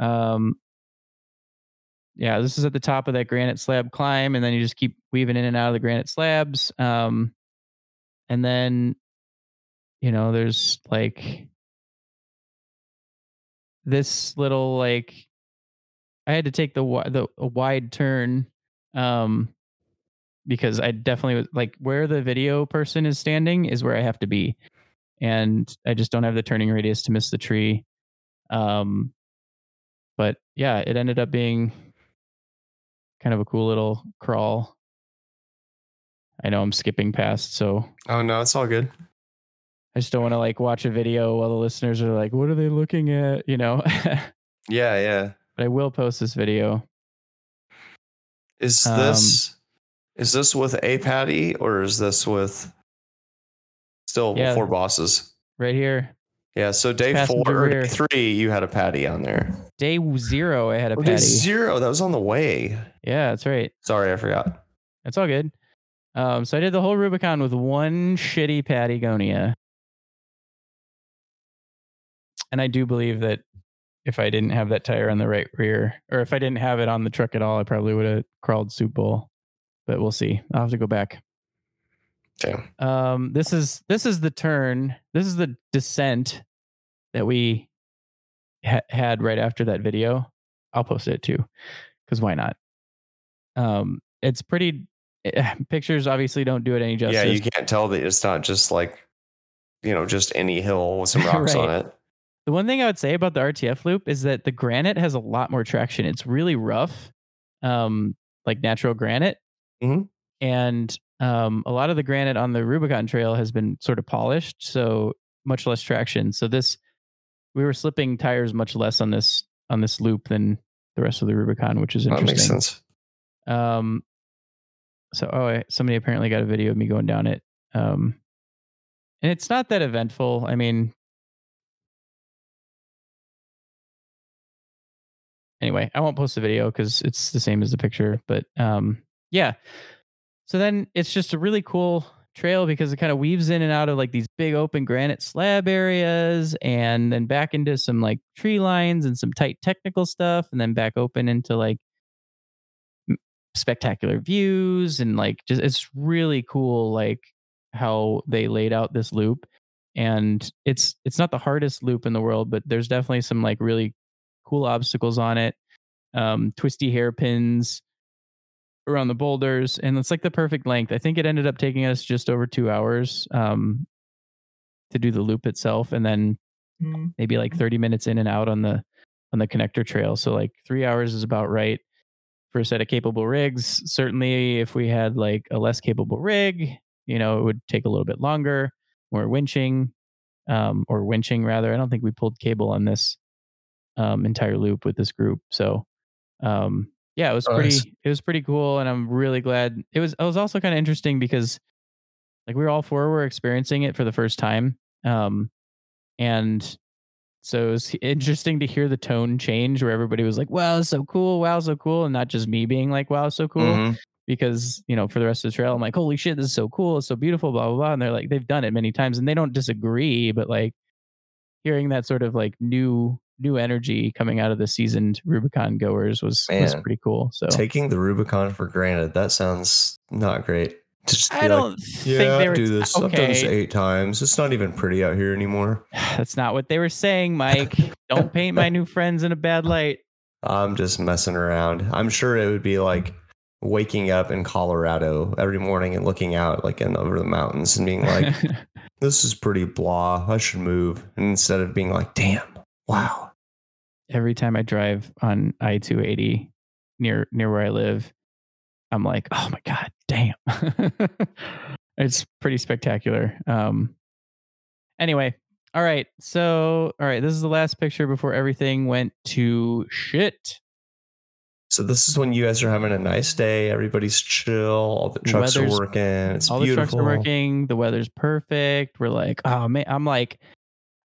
Um, yeah, this is at the top of that granite slab climb. And then you just keep weaving in and out of the granite slabs. Um, And then, you know, there's like this little, like I had to take the the a wide turn um, because I definitely was like where the video person is standing is where I have to be. And I just don't have the turning radius to miss the tree. Um, but yeah, it ended up being kind of a cool little crawl. I know I'm skipping past, so. Oh, no, it's all good. I just don't want to like watch a video while the listeners are like, what are they looking at? You know? yeah, yeah. But I will post this video. Is this, um, is this with a Patty or is this with still yeah, four bosses? Right here. Yeah. So day four or day three, you had a Patty on there. Day zero, I had a oh, Patty. Day zero. That was on the way. Yeah, that's right. Sorry, I forgot. That's all good. Um, so I did the whole Rubicon with one shitty Patagonia. And I do believe that if I didn't have that tire on the right rear, or if I didn't have it on the truck at all, I probably would have crawled Soup Bowl. But we'll see. I'll have to go back. Okay. Um, this is this is the turn. This is the descent that we ha- had right after that video. I'll post it too. because why not? Um, it's pretty. It, pictures obviously don't do it any justice. Yeah, you can't tell that it's not just like, you know, just any hill with some rocks right. on it. The one thing I would say about the R T F loop is that the granite has a lot more traction. It's really rough, um, like natural granite. Mm-hmm. And um, a lot of the granite on the Rubicon Trail has been sort of polished, so much less traction. So this, we were slipping tires much less on this on this loop than the rest of the Rubicon, which is interesting. That makes sense. Um, so oh, somebody apparently got a video of me going down it, um, and it's not that eventful. I mean. Anyway, I won't post the video because it's the same as the picture. But um, yeah, so then it's just a really cool trail because it kind of weaves in and out of like these big open granite slab areas and then back into some like tree lines and some tight technical stuff and then back open into like spectacular views and like just it's really cool like how they laid out this loop. And it's it's not the hardest loop in the world, but there's definitely some like really cool obstacles on it, um, twisty hairpins around the boulders, and it's like the perfect length. I think it ended up taking us just over two hours um, to do the loop itself, and then mm. maybe like thirty minutes in and out on the on the connector trail. So like three hours is about right for a set of capable rigs. Certainly, if we had like a less capable rig, you know, it would take a little bit longer. More winching, um, or winching rather. I don't think we pulled cable on this. Um, entire loop with this group. So um, yeah, it was pretty, nice. It was pretty cool. And I'm really glad it was, it was also kind of interesting because like we were all four were experiencing it for the first time. Um, and so it was interesting to hear the tone change where everybody was like, wow, so cool. Wow. So cool. And not just me being like, wow, so cool mm-hmm. because, you know, for the rest of the trail, I'm like, holy shit, this is so cool. It's so beautiful, blah, blah, blah. And they're like, they've done it many times and they don't disagree, but like hearing that sort of like new, new energy coming out of the seasoned Rubicon goers was, was pretty cool. So taking the Rubicon for granted, that sounds not great. Just I don't like, think yeah, they were do this. Okay. I've done this eight times. It's not even pretty out here anymore. That's not what they were saying, Mike. Don't paint my new friends in a bad light. I'm just messing around. I'm sure it would be like waking up in Colorado every morning and looking out like in over the mountains and being like, this is pretty blah. I should move. And instead of being like, damn, wow. Every time I drive on I two eighty near near where I live, I'm like, oh my God, damn. It's pretty spectacular. Um, anyway, all right. So, all right, this is the last picture before everything went to shit. So this is when you guys are having a nice day. Everybody's chill. All the trucks the are working. It's all beautiful. All the trucks are working. The weather's perfect. We're like, oh man, I'm like,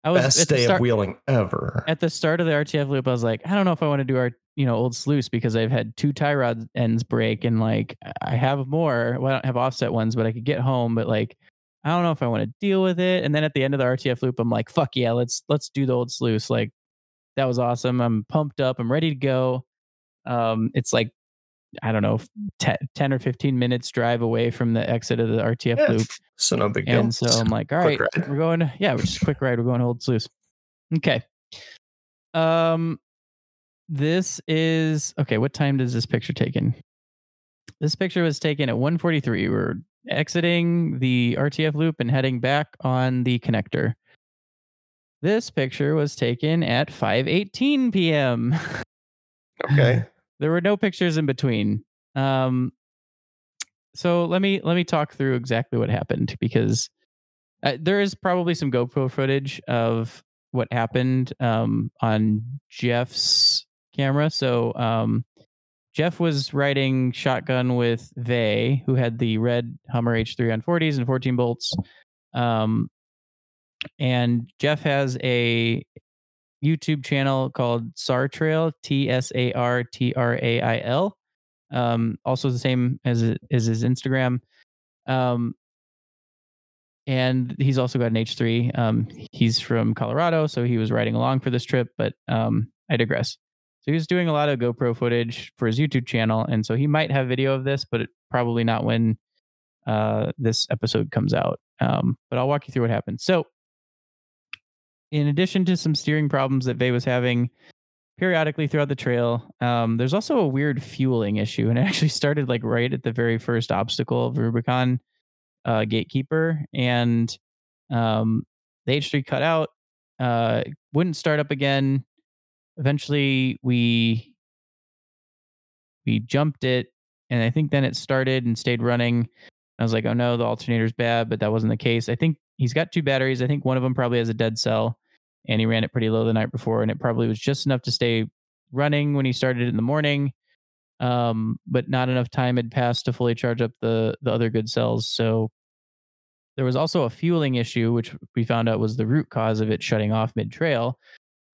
I was best day start, of wheeling ever. At the start of the R T F loop, I was like, I don't know if I want to do our, you know, Old Sluice because I've had two tie rod ends break and like I have more. Well, I don't have offset ones, but I could get home. But like, I don't know if I want to deal with it. And then at the end of the R T F loop, I'm like, fuck yeah, let's let's do the Old Sluice. Like that was awesome. I'm pumped up. I'm ready to go. Um, it's like I don't know, ten or fifteen minutes drive away from the exit of the R T F yeah, loop. So no big deal. And so I'm like, all right, we're going to, yeah, we're just a quick ride. We're going to Old Sluice. Okay. Um, this is, okay. What time does this picture taken? This picture was taken at one forty-three. We're exiting the R T F loop and heading back on the connector. This picture was taken at five eighteen p.m. Okay. There were no pictures in between. Um, so let me let me talk through exactly what happened because uh, there is probably some GoPro footage of what happened um, on Jeff's camera. So um, Jeff was riding shotgun with Vey, who had the red Hummer H three on forties and fourteen bolts. Um, and Jeff has a YouTube channel called Sar Trail, T S A R T R A I L. Um, also the same as, as his Instagram. Um, and he's also got an H three. Um, he's from Colorado, so he was riding along for this trip, but um, I digress. So he was doing a lot of GoPro footage for his YouTube channel, and so he might have video of this, but it, probably not when uh, this episode comes out. Um, but I'll walk you through what happened. So in addition to some steering problems that Vey was having, periodically throughout the trail. Um, there's also a weird fueling issue, and it actually started like right at the very first obstacle of Rubicon uh, Gatekeeper, and um, the H three cut out. Uh, wouldn't start up again. Eventually, we we jumped it, and I think then it started and stayed running. I was like, oh no, the alternator's bad, but that wasn't the case. I think he's got two batteries. I think one of them probably has a dead cell, and he ran it pretty low the night before, and it probably was just enough to stay running when he started in the morning, um, but not enough time had passed to fully charge up the the other good cells. So there was also a fueling issue, which we found out was the root cause of it shutting off mid-trail.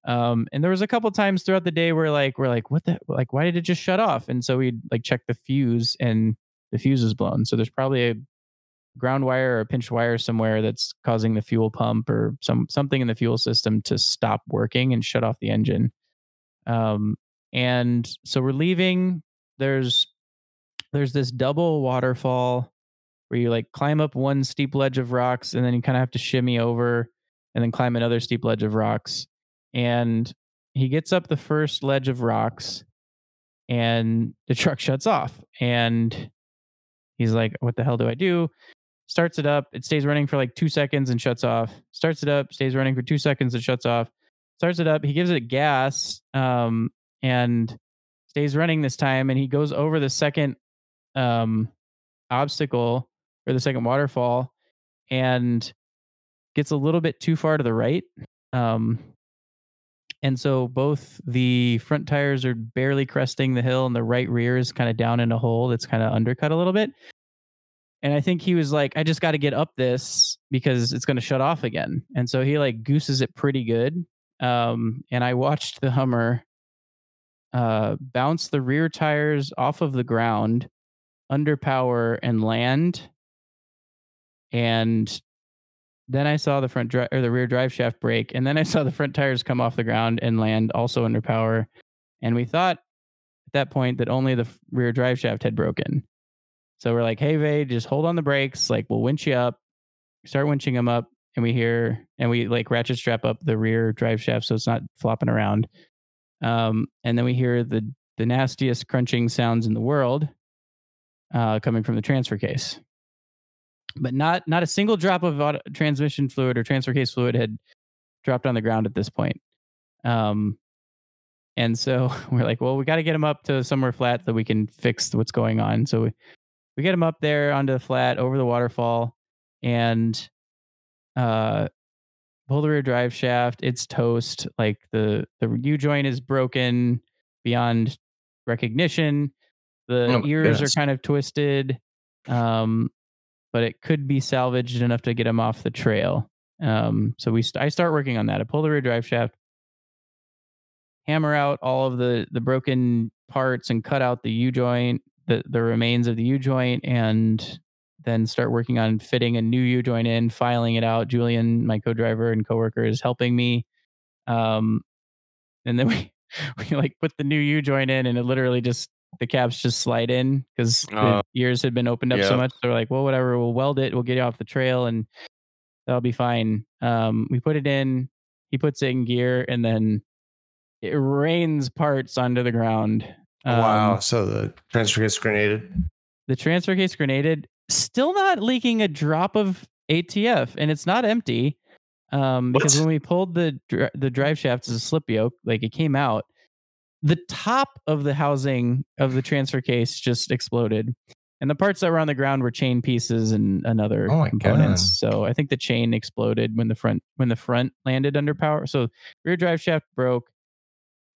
Um, and there was a couple times throughout the day where like we're like, what the like, why did it just shut off? And so we'd like check the fuse, and the fuse is blown. So there's probably a ground wire or a pinched wire somewhere that's causing the fuel pump or some something in the fuel system to stop working and shut off the engine. Um, and so we're leaving. There's there's this double waterfall where you like climb up one steep ledge of rocks, and then you kind of have to shimmy over and then climb another steep ledge of rocks. And he gets up the first ledge of rocks, and the truck shuts off. And he's like, what the hell do I do? Starts it up. It stays running for like two seconds and shuts off. Starts it up. Stays running for two seconds and shuts off. Starts it up. He gives it gas um, and stays running this time. And he goes over the second um, obstacle or the second waterfall and gets a little bit too far to the right. Um, and so both the front tires are barely cresting the hill, and the right rear is kind of down in a hole that's kind of undercut a little bit. And I think he was like, I just got to get up this because it's going to shut off again. And so he like gooses it pretty good. Um, and I watched the Hummer uh, bounce the rear tires off of the ground, underpower, and land. And then I saw the front dri- or the rear drive shaft break, and then I saw the front tires come off the ground and land also under power. And we thought at that point that only the f- rear drive shaft had broken. So we're like, hey, Vey, just hold on the brakes. Like, we'll winch you up. We start winching them up, and we hear, and we like ratchet strap up the rear drive shaft so it's not flopping around. Um, and then we hear the, the nastiest crunching sounds in the world uh, coming from the transfer case. But not not a single drop of auto- transmission fluid or transfer case fluid had dropped on the ground at this point. Um, and so we're like, well, we got to get him up to somewhere flat that we can fix what's going on. So we, we get him up there onto the flat over the waterfall and uh, pull the rear drive shaft. It's toast. Like the, the U-joint is broken beyond recognition. The oh, ears goodness. are kind of twisted. Um But it could be salvaged enough to get him off the trail. Um, so we, st- I start working on that. I pull the rear drive shaft, hammer out all of the, the broken parts, and cut out the U joint, the, the remains of the U joint, and then start working on fitting a new U joint in, filing it out. Julian, my co-driver and coworker, is helping me. Um, and then we, we like put the new U joint in, and it literally just. The caps just slide in because the uh, ears had been opened up yeah. so much. They're like, well, whatever, we'll weld it. We'll get you off the trail and that'll be fine. Um, we put it in, he puts it in gear, and then it rains parts onto the ground. Um, wow. So the transfer case grenaded. The transfer case grenaded, still not leaking a drop of A T F, and it's not empty. Um, because what? when we pulled the, the drive shafts as a slip yoke, like it came out. The top of the housing of the transfer case just exploded, and the parts that were on the ground were chain pieces and another oh components. God. So I think the chain exploded when the front when the front landed under power. So rear drive shaft broke,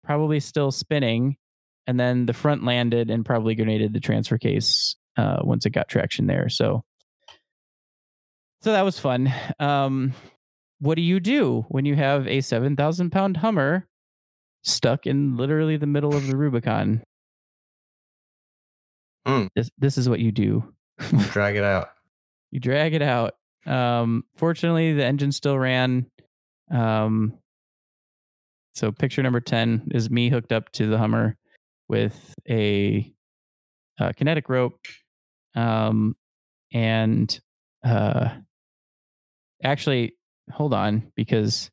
probably still spinning, and then the front landed and probably grenaded the transfer case uh, once it got traction there. So, so that was fun. Um, what do you do when you have a seven thousand pound Hummer stuck in literally the middle of the Rubicon? Mm. This this is what you do. Drag it out. You drag it out. Um, fortunately, the engine still ran. Um, so picture number ten is me hooked up to the Hummer with a, a kinetic rope, um, and uh, actually, hold on because.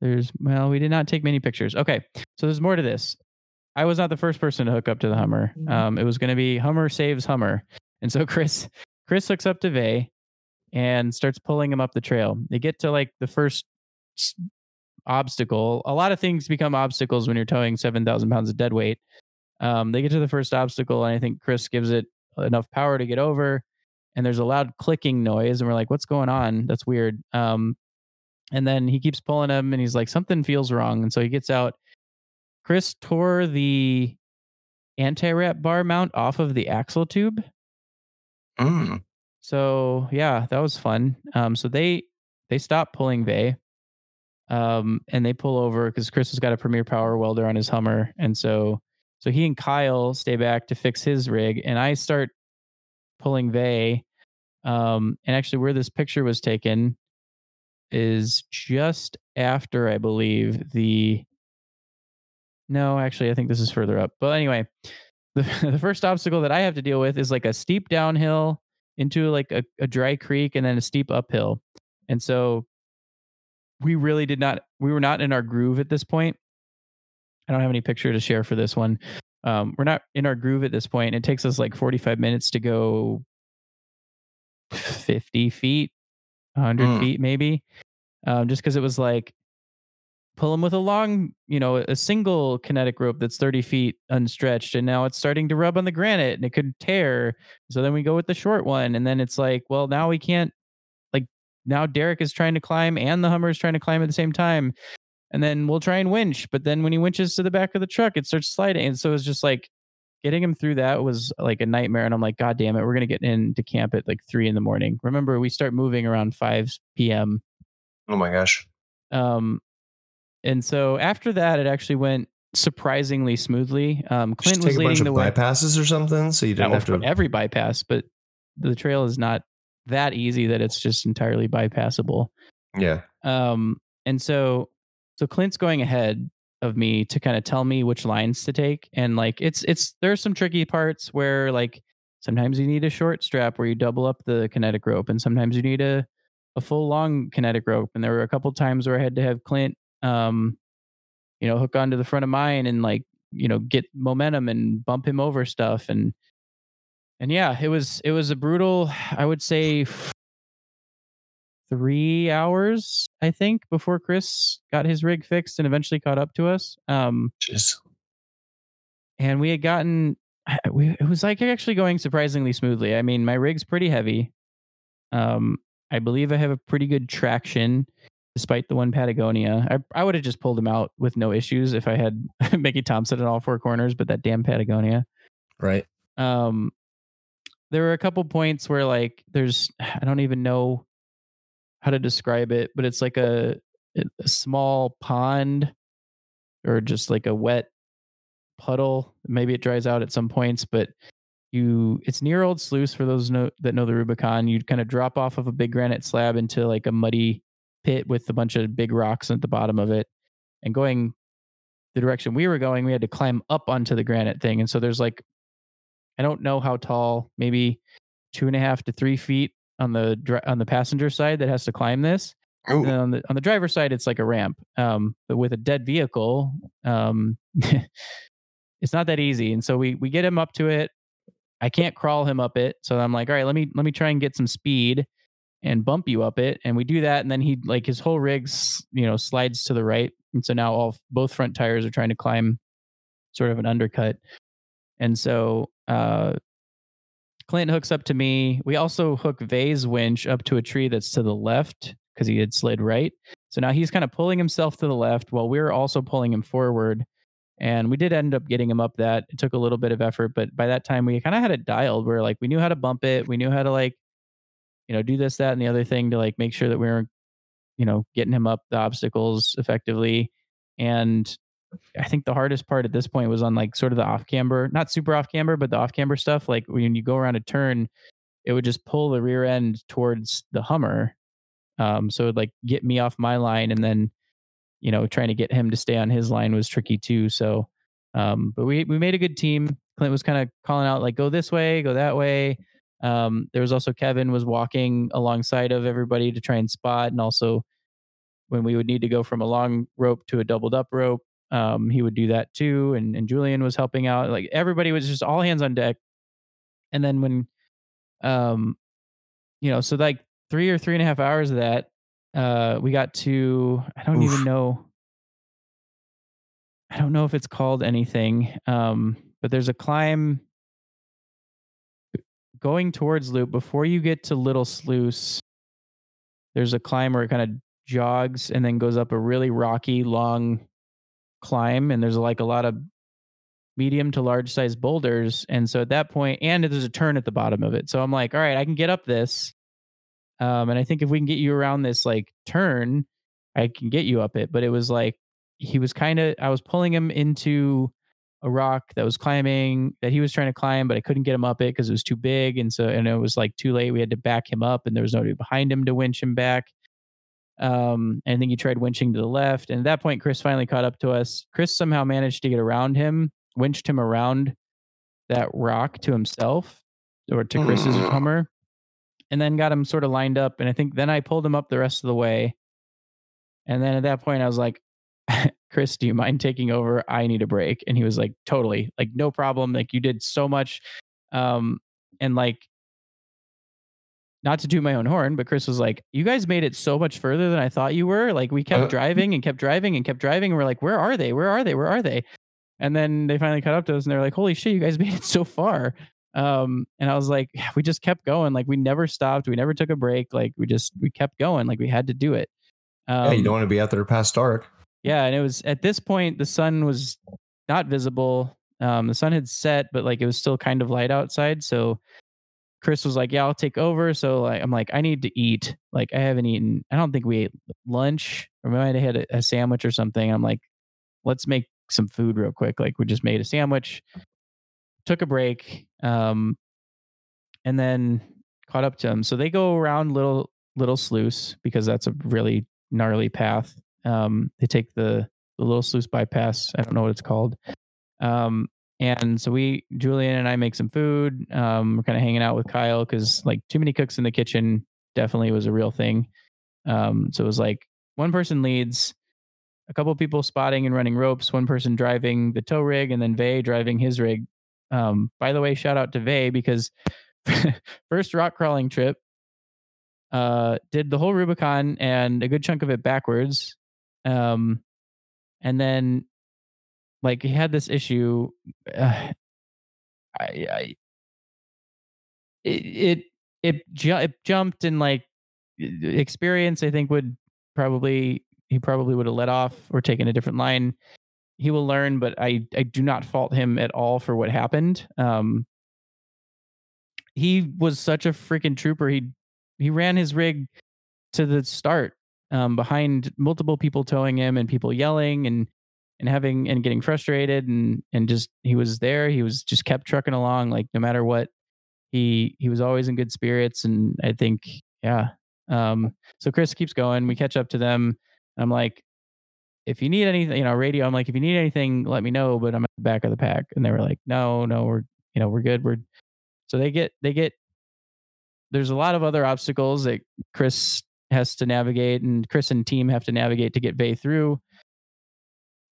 There's, well, we did not take many pictures. Okay. So there's more to this. I was not the first person to hook up to the Hummer. Um, it was going to be Hummer saves Hummer. And so Chris, Chris hooks up to Vey and starts pulling him up the trail. They get to like the first obstacle. A lot of things become obstacles when you're towing seven thousand pounds of dead weight. Um, they get to the first obstacle. And I think Chris gives it enough power to get over. And there's a loud clicking noise. And we're like, what's going on? That's weird. Um, and then he keeps pulling him and he's like, something feels wrong. And so he gets out. Chris tore the anti-wrap bar mount off of the axle tube. Mm. So yeah, that was fun. Um, so they they stop pulling Vey, um, and they pull over because Chris has got a Premier Power welder on his Hummer, and so so he and Kyle stay back to fix his rig, and I start pulling Vey. Um, and actually, where this picture was taken is just after, I believe, the. No, actually, I think this is further up. But anyway, the, the first obstacle that I have to deal with is like a steep downhill into like a, a dry creek and then a steep uphill. And so we really did not, we were not in our groove at this point. I don't have any picture to share for this one. Um, we're not in our groove at this point. It takes us like forty-five minutes to go fifty feet, one hundred mm. feet maybe, um, just because it was like, pull him with a long, you know, a single kinetic rope that's thirty feet unstretched. And now it's starting to rub on the granite and it could tear. So then we go with the short one. And then it's like, well, now we can't, like, now Derek is trying to climb and the Hummer is trying to climb at the same time. And then we'll try and winch. But then when he winches to the back of the truck, it starts sliding. And so it's just like getting him through that was like a nightmare. And I'm like, God damn it, we're going to get into camp at like three in the morning. Remember, we start moving around five p.m. Oh my gosh. Um, And so after that, it actually went surprisingly smoothly. Um, Clint was leading the way. Did you take a bunch of bypasses or something? So you didn't have to every bypass, but the trail is not that easy that it's just entirely bypassable. Yeah. Um. And so, so Clint's going ahead of me to kind of tell me which lines to take, and like it's it's there's some tricky parts where like sometimes you need a short strap where you double up the kinetic rope, and sometimes you need a a full long kinetic rope. And there were a couple times where I had to have Clint. Um, you know, hook onto the front of mine and like, you know, get momentum and bump him over stuff. And, and yeah, it was, it was a brutal, I would say three hours, I think, before Chris got his rig fixed and eventually caught up to us. Um, Jeez. And we had gotten, we, it was like actually going surprisingly smoothly. I mean, my rig's pretty heavy. Um, I believe I have a pretty good traction. Despite the one Patagonia, I, I would have just pulled him out with no issues if I had Mickey Thompson at all four corners, but that damn Patagonia. Right. Um, there were a couple points where like there's, I don't even know how to describe it, but it's like a, a small pond or just like a wet puddle. Maybe it dries out at some points, but you, it's near Old Sluice for those know, that know the Rubicon. You'd kind of drop off of a big granite slab into like a muddy pit with a bunch of big rocks at the bottom of it, and going the direction we were going, we had to climb up onto the granite thing. And so there's like, I don't know how tall, maybe two and a half to three feet on the on the passenger side that has to climb this. Oh. And on the on the driver's side, it's like a ramp, um, but with a dead vehicle, um, it's not that easy. And so we we get him up to it. I can't crawl him up it, so I'm like, all right, let me let me try and get some speed and bump you up it. And we do that. And then he like his whole rig, you know, slides to the right. And so now all both front tires are trying to climb sort of an undercut. And so uh, Clint hooks up to me. We also hook Vey's winch up to a tree that's to the left because he had slid right. So now he's kind of pulling himself to the left while we're also pulling him forward. And we did end up getting him up that. It took a little bit of effort, but by that time we kind of had it dialed where like we knew how to bump it. We knew how to like, you know, do this, that, and the other thing to like make sure that we were, you know, getting him up the obstacles effectively. And I think the hardest part at this point was on like sort of the off camber, not super off camber, but the off camber stuff. Like when you go around a turn, it would just pull the rear end towards the Hummer. Um, so it would like get me off my line, and then, you know, trying to get him to stay on his line was tricky too. So, um, but we, we made a good team. Clint was kind of calling out like, go this way, go that way. Um, there was also Kevin was walking alongside of everybody to try and spot and also when we would need to go from a long rope to a doubled up rope, um, he would do that too. And, and Julian was helping out. Like everybody was just all hands on deck. And then when, um, you know, so like three or three and a half hours of that, uh, we got to, I don't Oof. even know. I don't know if it's called anything, um, but there's a climb going towards Loop before you get to Little Sluice. There's a climb where it kind of jogs and then goes up a really rocky, long climb. And there's like a lot of medium to large size boulders. And so at that point, and there's a turn at the bottom of it. So I'm like, all right, I can get up this. Um, and I think if we can get you around this like turn, I can get you up it. But it was like, he was kind of, I was pulling him into a rock that was climbing, that he was trying to climb, but I couldn't get him up it because it was too big. And so, and it was like too late. We had to back him up and there was nobody behind him to winch him back. Um, and then he tried winching to the left. And at that point, Chris finally caught up to us. Chris somehow managed to get around him, winched him around that rock to himself or to Chris's Hummer, and then got him sort of lined up. And I think then I pulled him up the rest of the way. And then at that point I was like, Chris, do you mind taking over? I need a break. And he was like, totally, like, no problem. Like, you did so much. Um, and like, not to toot my own horn, but Chris was like, you guys made it so much further than I thought you were. Like, we kept uh, driving and kept driving and kept driving. And we're like, where are they? Where are they? Where are they? And then they finally caught up to us and they're like, holy shit, you guys made it so far. Um, and I was like, we just kept going. Like, we never stopped. We never took a break. Like, we just, we kept going. Like, we had to do it. Um, yeah, you don't want to be out there past dark. Yeah, and it was at this point the sun was not visible. Um, the sun had set, but like it was still kind of light outside. So Chris was like, "Yeah, I'll take over." So like, I'm like, "I need to eat. Like, I haven't eaten. I don't think we ate lunch. Or we might have had a, a sandwich or something." I'm like, "Let's make some food real quick." Like, we just made a sandwich, took a break, um, and then caught up to him. So they go around little little Sluice because that's a really gnarly path. Um, they take the, the Little Sluice bypass. I don't know what it's called. Um, and so we, Julian and I make some food. Um, we're kind of hanging out with Kyle because like too many cooks in the kitchen definitely was a real thing. Um, so it was like one person leads, a couple people spotting and running ropes, one person driving the tow rig, and then Vey driving his rig. Um, by the way, shout out to Vey because first rock crawling trip, uh, did the whole Rubicon and a good chunk of it backwards. Um, and then like he had this issue, uh, I, I, it, it, it, ju- it jumped and like experience, I think would probably, he probably would have let off or taken a different line. He will learn, but I, I do not fault him at all for what happened. Um, he was such a freaking trooper. He, he ran his rig to the start. Um, behind multiple people towing him and people yelling and, and having and getting frustrated and, and just he was there. He was just kept trucking along like no matter what. He he was always in good spirits and I think yeah. Um, so Chris keeps going. We catch up to them. I'm like, if you need anything, you know, radio. I'm like, if you need anything, let me know. But I'm at the back of the pack. And they were like, no, no, we're you know we're good. We're so they get they get. There's a lot of other obstacles that Chris has to navigate and Chris and team have to navigate to get Bay through.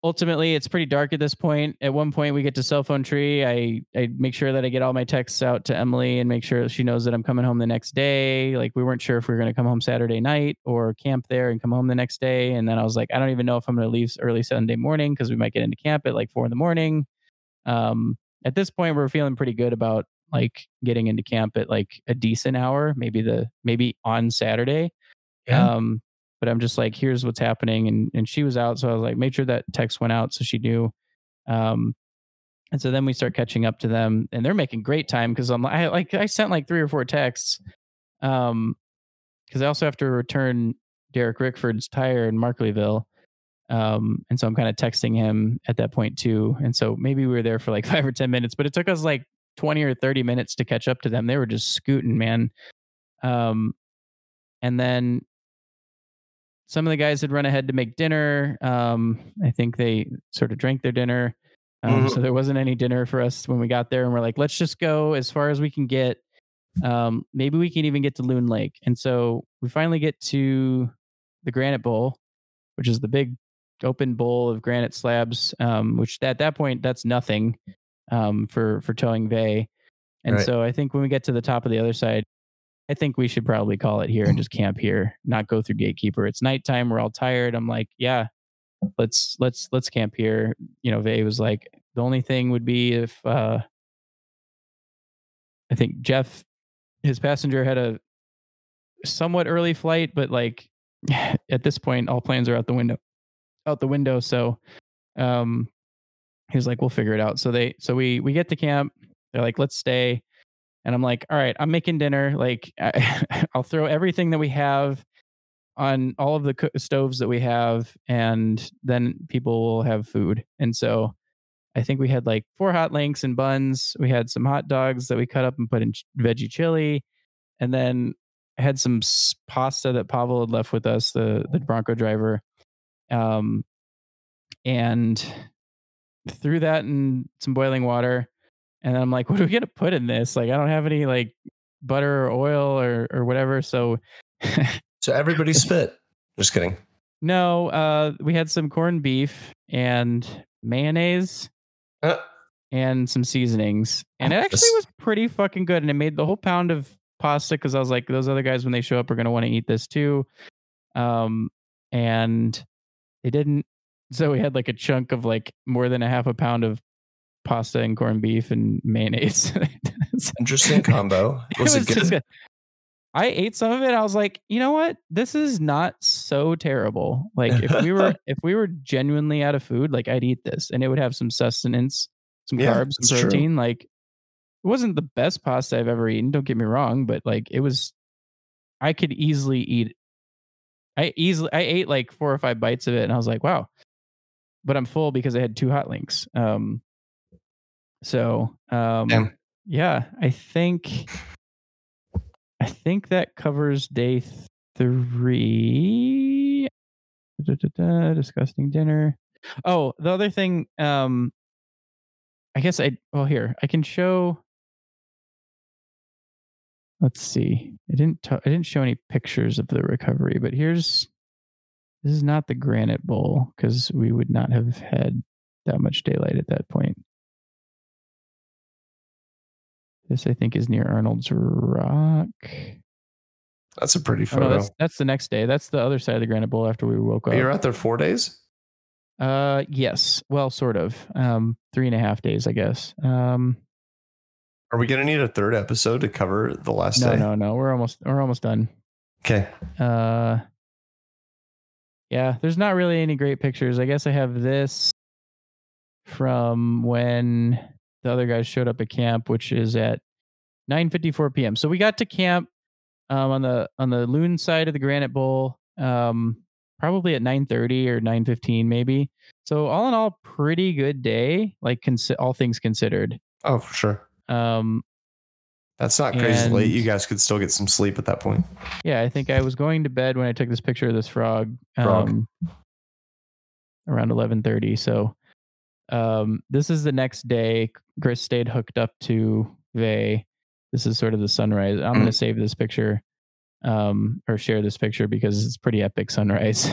Ultimately, it's pretty dark at this point. At one point we get to cell phone tree. I, I make sure that I get all my texts out to Emily and make sure she knows that I'm coming home the next day. Like we weren't sure if we were going to come home Saturday night or camp there and come home the next day. And then I was like, I don't even know if I'm going to leave early Sunday morning because we might get into camp at like four in the morning. Um, at this point we're feeling pretty good about like getting into camp at like a decent hour, maybe the, maybe on Saturday. Yeah. Um, but I'm just like, here's what's happening. And, and she was out. So I was like, make sure that text went out. So she knew. Um, and so then we start catching up to them and they're making great time. Cause I'm I, like, I sent like three or four texts. Um, cause I also have to return Derek Rickford's tire in Markleyville. Um, and so I'm kind of texting him at that point too. And so maybe we were there for like five or ten minutes, but it took us like twenty or thirty minutes to catch up to them. They were just scooting, man. Um, and then, some of the guys had run ahead to make dinner. Um, I think they sort of drank their dinner. Um, mm-hmm. So there wasn't any dinner for us when we got there. And we're like, let's just go as far as we can get. Um, maybe we can even get to Loon Lake. And so we finally get to the Granite Bowl. which is the big open bowl of granite slabs, um, which at that point, that's nothing um, for, for towing Bay. And right. so I think when we get to the top of the other side, I think we should probably call it here and just camp here, not go through Gatekeeper. It's nighttime. We're all tired. I'm like, yeah, let's, let's, let's camp here. You know, Vey was like, the only thing would be if, uh, I think Jeff, his passenger, had a somewhat early flight, but like at this point, all plans are out the window, out the window. So, um, he was like, we'll figure it out. So they, so we, we get to camp. They're like, let's stay. And I'm like, all right, I'm making dinner. Like, I, I'll throw everything that we have on all of the co- stoves that we have, and then people will have food. And so I think we had like four hot links and buns. We had some hot dogs that we cut up and put in ch- veggie chili. And then I had some s- pasta that Pavel had left with us, the, the Bronco driver. Um, and threw that in some boiling water. And I'm like, what are we going to put in this? Like, I don't have any like butter or oil or, or whatever. So, so everybody spit. Just kidding. No, uh, we had some corned beef and mayonnaise uh, and some seasonings. And it actually just... was pretty fucking good. And it made the whole pound of pasta, because I was like, those other guys, when they show up, are going to want to eat this too. Um, and they didn't. So we had like a chunk of like more than a half a pound of pasta and corned beef and mayonnaise. Interesting combo. Was it, was it good? good? I ate some of it. I was like, you know what? This is not so terrible. Like if we were, if we were genuinely out of food, like I'd eat this and it would have some sustenance, some yeah, carbs, some protein. True. Like it wasn't the best pasta I've ever eaten. Don't get me wrong, but like it was, I could easily eat. I easily, I ate like four or five bites of it and I was like, wow, but I'm full because I had two hot links. Um, So, um, Damn. yeah, I think, I think that covers day three. Da, da, da, disgusting dinner. Oh, the other thing, um, I guess I, well, here I can show, let's see. I didn't, t- I didn't show any pictures of the recovery, but here's, this is not the Granite Bowl, 'cause we would not have had that much daylight at that point. This, I think, is near Arnold's Rock. That's a pretty photo. Oh, no, that's, that's the next day. That's the other side of the Granite Bowl after we woke up. You're out there four days? Uh, yes. Well, sort of. Um, three and a half days, I guess. Um, Are we going to need a third episode to cover the last no, day? No, no, no. We're almost, we're almost done. Okay. Uh, yeah, there's not really any great pictures. I guess I have this from when... the other guys showed up at camp, which is at nine fifty-four p.m. So we got to camp um, on the on the Loon side of the Granite Bowl, um, probably at nine thirty or nine fifteen maybe. So all in all, pretty good day, like cons- all things considered. Oh, for sure. Um, That's not crazy and, late. You guys could still get some sleep at that point. Yeah, I think I was going to bed when I took this picture of this frog, um, frog. around eleven thirty. So. Um, this is the next day. Chris stayed hooked up to Vey. This is sort of the sunrise. I'm going to save this picture, um, or share this picture because it's pretty epic sunrise.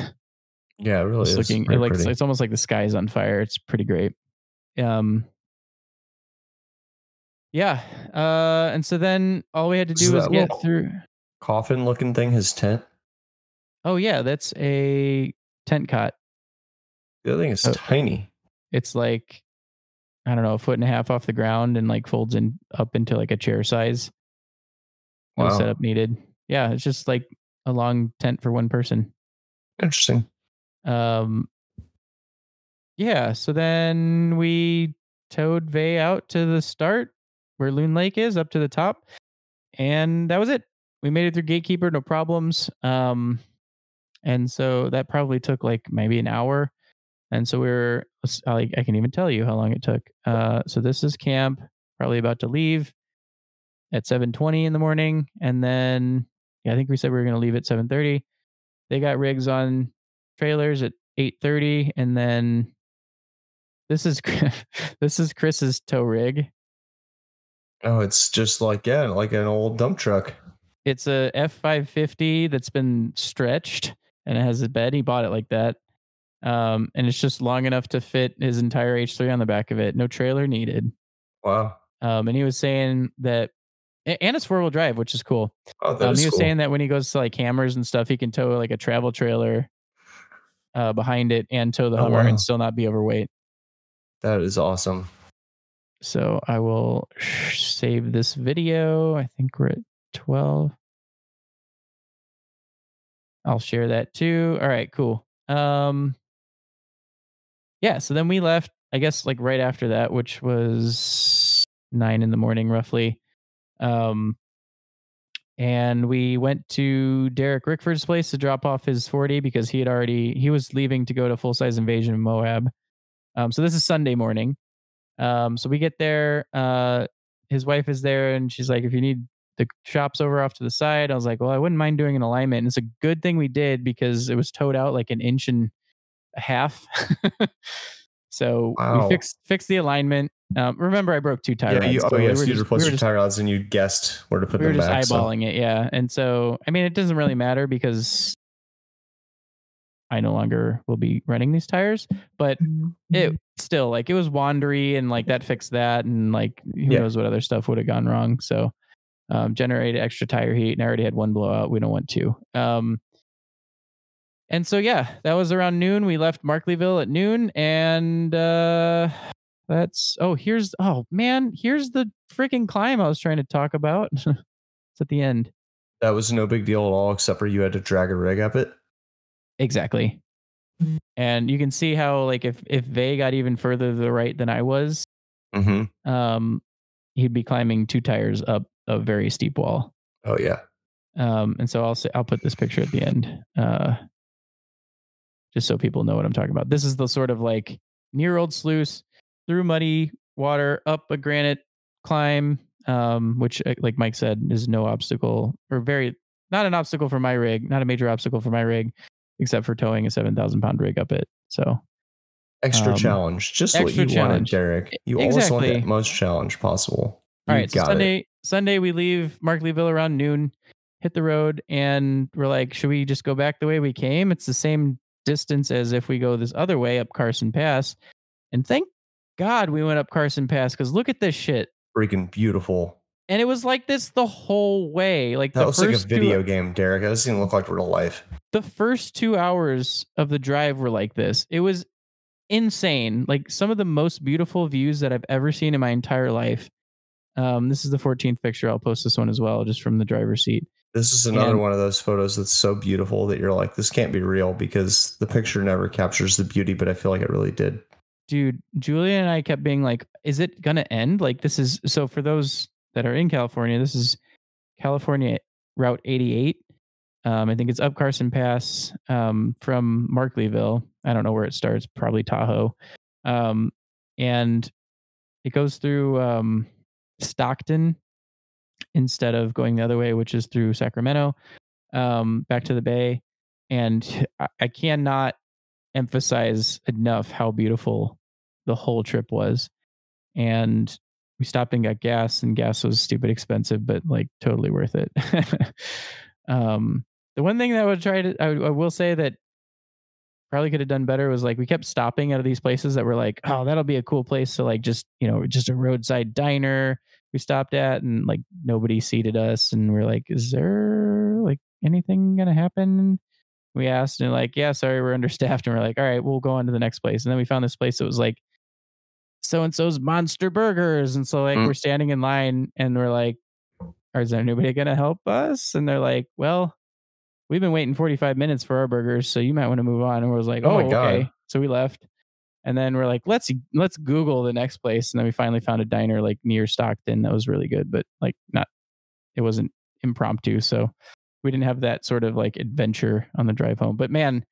Yeah, it really it's is. Looking, it looks, it's almost like the sky is on fire. It's pretty great. Um, yeah. Uh, and so then all we had to do so was get through coffin looking thing, his tent. Oh yeah. That's a tent cot. The other thing is oh. tiny. It's like, I don't know, a foot and a half off the ground and like folds in up into like a chair size. No wow. setup needed. Yeah, it's just like a long tent for one person. Interesting. Um, yeah, so then we towed Vey out to the start where Loon Lake is, up to the top. And that was it. We made it through Gatekeeper, no problems. Um, and so that probably took like maybe an hour. And so we we're, I, I can even tell you how long it took. Uh, so this is camp, probably about to leave at seven twenty in the morning. And then yeah, I think we said we were going to leave at seven thirty. They got rigs on trailers at eight thirty. And then this is, this is Chris's tow rig. Oh, it's just like, yeah, like an old dump truck. It's a F five fifty that's been stretched and it has a bed. He bought it like that. Um, and it's just long enough to fit his entire H three on the back of it. No trailer needed. Wow. Um, and he was saying that, and it's four wheel drive, which is cool. Oh, that um, is he was cool. saying that when he goes to like Hammers and stuff, he can tow like a travel trailer uh, behind it and tow the oh, Hummer wow. and still not be overweight. That is awesome. So I will save this video. I think we're at twelve. I'll share that too. All right, cool. Um, yeah. So then we left, I guess, like right after that, which was nine in the morning, roughly. Um, and we went to Derek Rickford's place to drop off his forty because he had already, he was leaving to go to Full Size Invasion in Moab. Um, so this is Sunday morning. Um, so we get there, uh, his wife is there and she's like, if you need the shop's over off to the side. I was like, well, I wouldn't mind doing an alignment. And it's a good thing we did because it was towed out like an inch and a half. So wow. we fixed, fixed the alignment. Um, remember I broke two tire yeah, rods. You, oh, yes, yeah, we so you just, replaced we your just, tire rods and you guessed where to put we them back. We were just eyeballing so. it. Yeah. And so, I mean, it doesn't really matter because I no longer will be running these tires, but it still like, it was wandery and like that fixed that. And like, who yeah. knows what other stuff would have gone wrong. So, um, generate extra tire heat. And I already had one blowout. We don't want two. Um, and so, yeah, that was around noon. We left Markleyville at noon and, uh, that's, oh, here's, oh man, here's the freaking climb I was trying to talk about. It's at the end. That was no big deal at all, except for you had to drag a rig up it. Exactly. And you can see how, like, if, if Vey got even further to the right than I was, mm-hmm. um, he'd be climbing two tires up a very steep wall. Oh yeah. Um, and so I'll say, I'll put this picture at the end, uh, just so people know what I'm talking about. This is the sort of like near Old Sluice through muddy water up a granite climb, um, which like Mike said is no obstacle or very not an obstacle for my rig, not a major obstacle for my rig, except for towing a seven thousand pound rig up it. So extra um, challenge, just extra what you challenge. wanted, Derek. You exactly. always want the most challenge possible. You All right, so Sunday, Sunday we leave Markleyville around noon, hit the road, and we're like, should we just go back the way we came? It's the same distance as if we go this other way up Carson Pass. And thank God we went up Carson Pass because look at this shit. Freaking beautiful. And it was like this the whole way. Like that the looks first like a video two, game, Derek. That doesn't even look like real life. The first two hours of the drive were like this. It was insane. Like some of the most beautiful views that I've ever seen in my entire life. Um, this is the fourteenth picture. I'll post this one as well, just from the driver's seat. This is another and, one of those photos that's so beautiful that you're like, this can't be real because the picture never captures the beauty, but I feel like it really did. Dude, Julia and I kept being like, is it going to end? Like this is, so for those that are in California, this is California Route eighty-eight. Um, I think it's up Carson Pass um, from Markleyville. I don't know where it starts, probably Tahoe. Um, and it goes through... Um, Stockton instead of going the other way, which is through Sacramento, um, back to the Bay. And I, I cannot emphasize enough how beautiful the whole trip was. And we stopped and got gas, and gas was stupid expensive, but like totally worth it. um, the one thing that I would try to, I, I will say that probably could have done better was like we kept stopping out of these places that were like, oh, that'll be a cool place to like just, you know, just a roadside diner we stopped at, and like nobody seated us, and we're like, is there like anything gonna happen? We asked, and like, yeah, sorry, we're understaffed, and we're like, all right, we'll go on to the next place. And then we found this place that was like so and so's Monster Burgers, and so like mm. we're standing in line, and we're like, is there anybody gonna help us? And they're like, well, we've been waiting forty-five minutes for our burgers, so you might want to move on. And we was like, oh, oh my God. Okay. So we left. And then we're like, let's let's Google the next place. And then we finally found a diner like near Stockton that was really good, but like not, it wasn't impromptu. So we didn't have that sort of like adventure on the drive home. But man,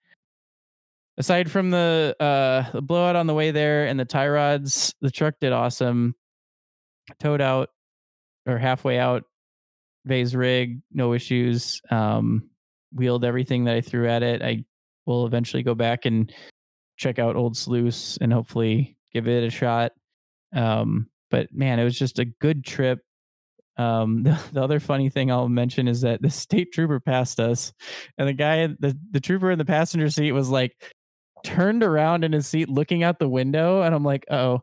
aside from the, uh, the blowout on the way there and the tie rods, the truck did awesome. Towed out or halfway out, Vey's rig, no issues. Um, wheeled everything that I threw at it. I will eventually go back and check out Old Sluice and hopefully give it a shot. Um, but man, it was just a good trip. Um, the, the other funny thing I'll mention is that the state trooper passed us, and the guy, the, the trooper in the passenger seat was like, turned around in his seat looking out the window, and I'm like, oh.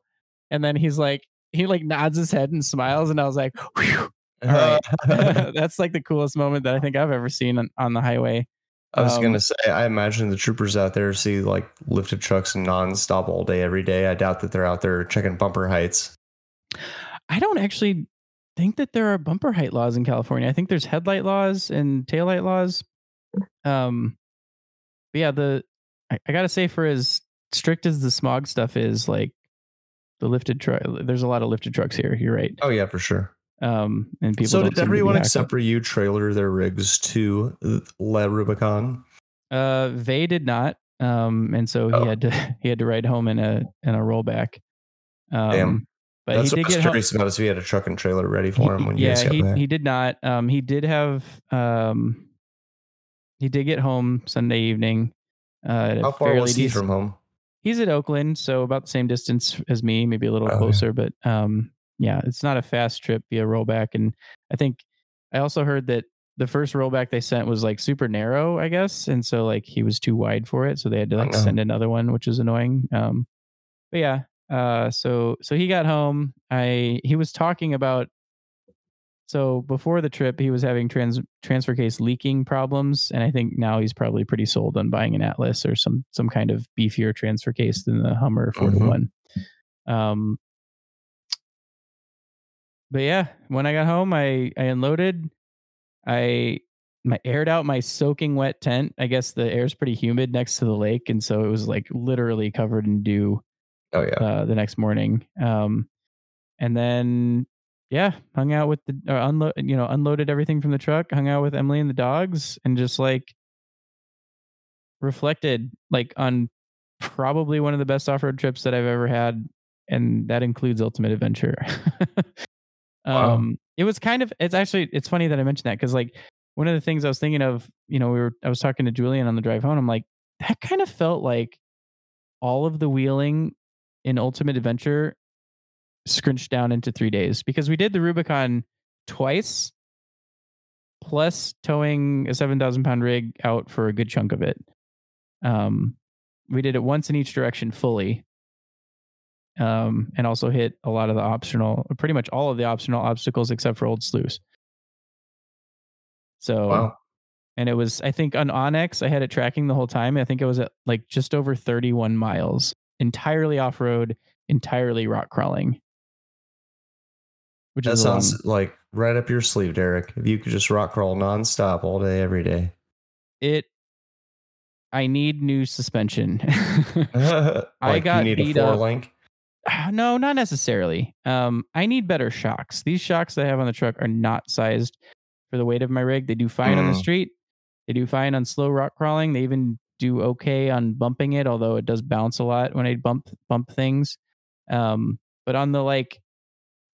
And then he's like, he like nods his head and smiles, and I was like, whew. All right. That's like the coolest moment that I think I've ever seen on, on the highway. I was um, going to say, I imagine the troopers out there see like lifted trucks nonstop all day, every day. I doubt that they're out there checking bumper heights. I don't actually think that there are bumper height laws in California. I think there's headlight laws and taillight laws. Um, but yeah, the I, I got to say, for as strict as the smog stuff is, like the lifted truck, there's a lot of lifted trucks here. You're right. Oh, yeah, for sure. Um, and people so did everyone except for you trailer their rigs to La Rubicon? Uh, Vey did not. Um, and so oh. he had to, he had to ride home in a, in a rollback. Um, Damn. But that's he what did I was curious home. About is if he had a truck and trailer ready for he, him when yeah, he Yeah, he, he did not. Um, he did have, um, he did get home Sunday evening. Uh, How far was he decent, from home? He's at Oakland. So about the same distance as me, maybe a little oh, closer, yeah. but, um, yeah, it's not a fast trip via rollback. And I think I also heard that the first rollback they sent was like super narrow, I guess. And so like he was too wide for it. So they had to like send another one, which is annoying. Um, but yeah, uh, so so he got home. I he was talking about. So before the trip, he was having trans, transfer case leaking problems. And I think now he's probably pretty sold on buying an Atlas or some some kind of beefier transfer case than the Hummer forty-one. Mm-hmm. Um But yeah, when I got home, I, I unloaded, I my, aired out my soaking wet tent. I guess the air's pretty humid next to the lake. And so it was like literally covered in dew oh, yeah. uh, the next morning. Um, and then, yeah, hung out with the, or unlo- you know, unloaded everything from the truck, hung out with Emily and the dogs, and just like reflected like on probably one of the best off-road trips that I've ever had. And that includes Ultimate Adventure. Wow. Um, it was kind of, it's actually, it's funny that I mentioned that. Cause like one of the things I was thinking of, you know, we were, I was talking to Julian on the drive home. I'm like, that kind of felt like all of the wheeling in Ultimate Adventure scrunched down into three days because we did the Rubicon twice plus towing a seven thousand pound rig out for a good chunk of it. Um, we did it once in each direction fully. Um, and also hit a lot of the optional, pretty much all of the optional obstacles except for Old Sluice. So, wow. And it was, I think on Onyx, I had it tracking the whole time. I think it was at like just over thirty-one miles, entirely off-road, entirely rock crawling. Which that is sounds long. Like right up your sleeve, Derek. If you could just rock crawl nonstop all day, every day. It I need new suspension. like I got you need beat a four up. Link? No, not necessarily. Um, I need better shocks. These shocks that I have on the truck are not sized for the weight of my rig. They do fine mm. on the street. They do fine on slow rock crawling. They even do okay on bumping it, although it does bounce a lot when I bump bump things. Um, but on the like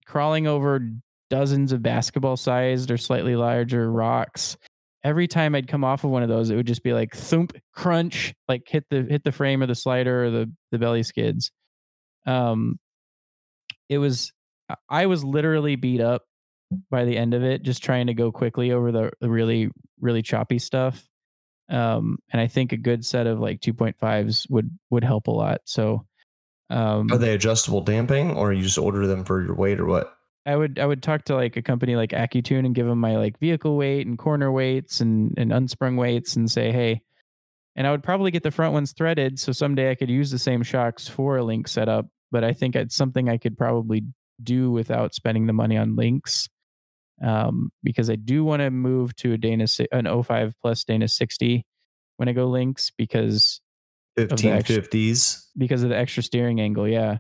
crawling over dozens of basketball sized or slightly larger rocks, every time I'd come off of one of those, it would just be like thump, crunch, like hit the hit the frame or the slider or the, the belly skids. Um, it was, I was literally beat up by the end of it, just trying to go quickly over the, the really, really choppy stuff. Um, and I think a good set of like two point fives would, would help a lot. So, um, are they adjustable damping or you just order them for your weight or what? I would, I would talk to like a company like Accutune and give them my like vehicle weight and corner weights and, and unsprung weights and say, hey. And I would probably get the front ones threaded, so someday I could use the same shocks for a link setup. But I think it's something I could probably do without spending the money on links, um, because I do want to move to a Dana an oh five plus Dana sixty when I go links because fifteen fifties because of the extra steering angle. Yeah.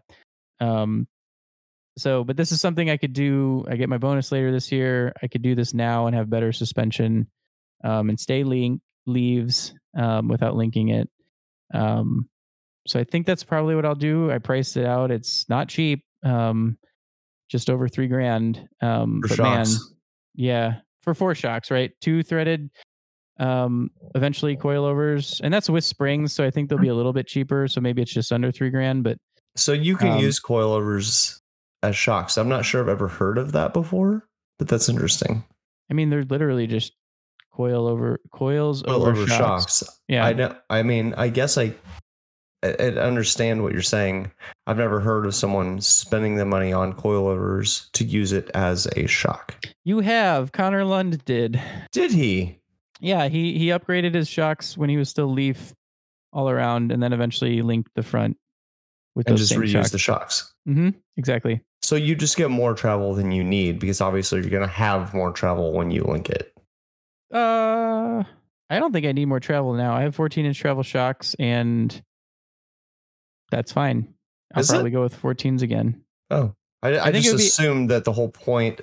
Um, so, but this is something I could do. I get my bonus later this year. I could do this now and have better suspension, um, and stay link leaves. Um, without linking it. Um, so I think that's probably what I'll do. I priced it out. It's not cheap. Um, just over three grand. Um, for but shocks. Man, yeah, for four shocks, right? Two threaded, um, eventually coilovers, and that's with springs. So I think they'll be a little bit cheaper. So maybe it's just under three grand, but. So you can um, use coilovers as shocks. I'm not sure I've ever heard of that before, but that's interesting. I mean, they're literally just coil over coils well, over, over shocks. shocks. Yeah. I know. I mean, I guess I I, I understand what you're saying. I've never heard of someone spending the money on coilovers to use it as a shock. You have. Connor Lund did. Did he? Yeah, he, he upgraded his shocks when he was still leaf all around, and then eventually linked the front with and those just same reuse shocks. the shocks. Mm-hmm. Exactly. So you just get more travel than you need, because obviously you're going to have more travel when you link it. Uh, I don't think I need more travel now. I have fourteen inch travel shocks, and that's fine. I'll Is probably it? go with fourteens again. Oh, I, I, I think just assumed be... that the whole point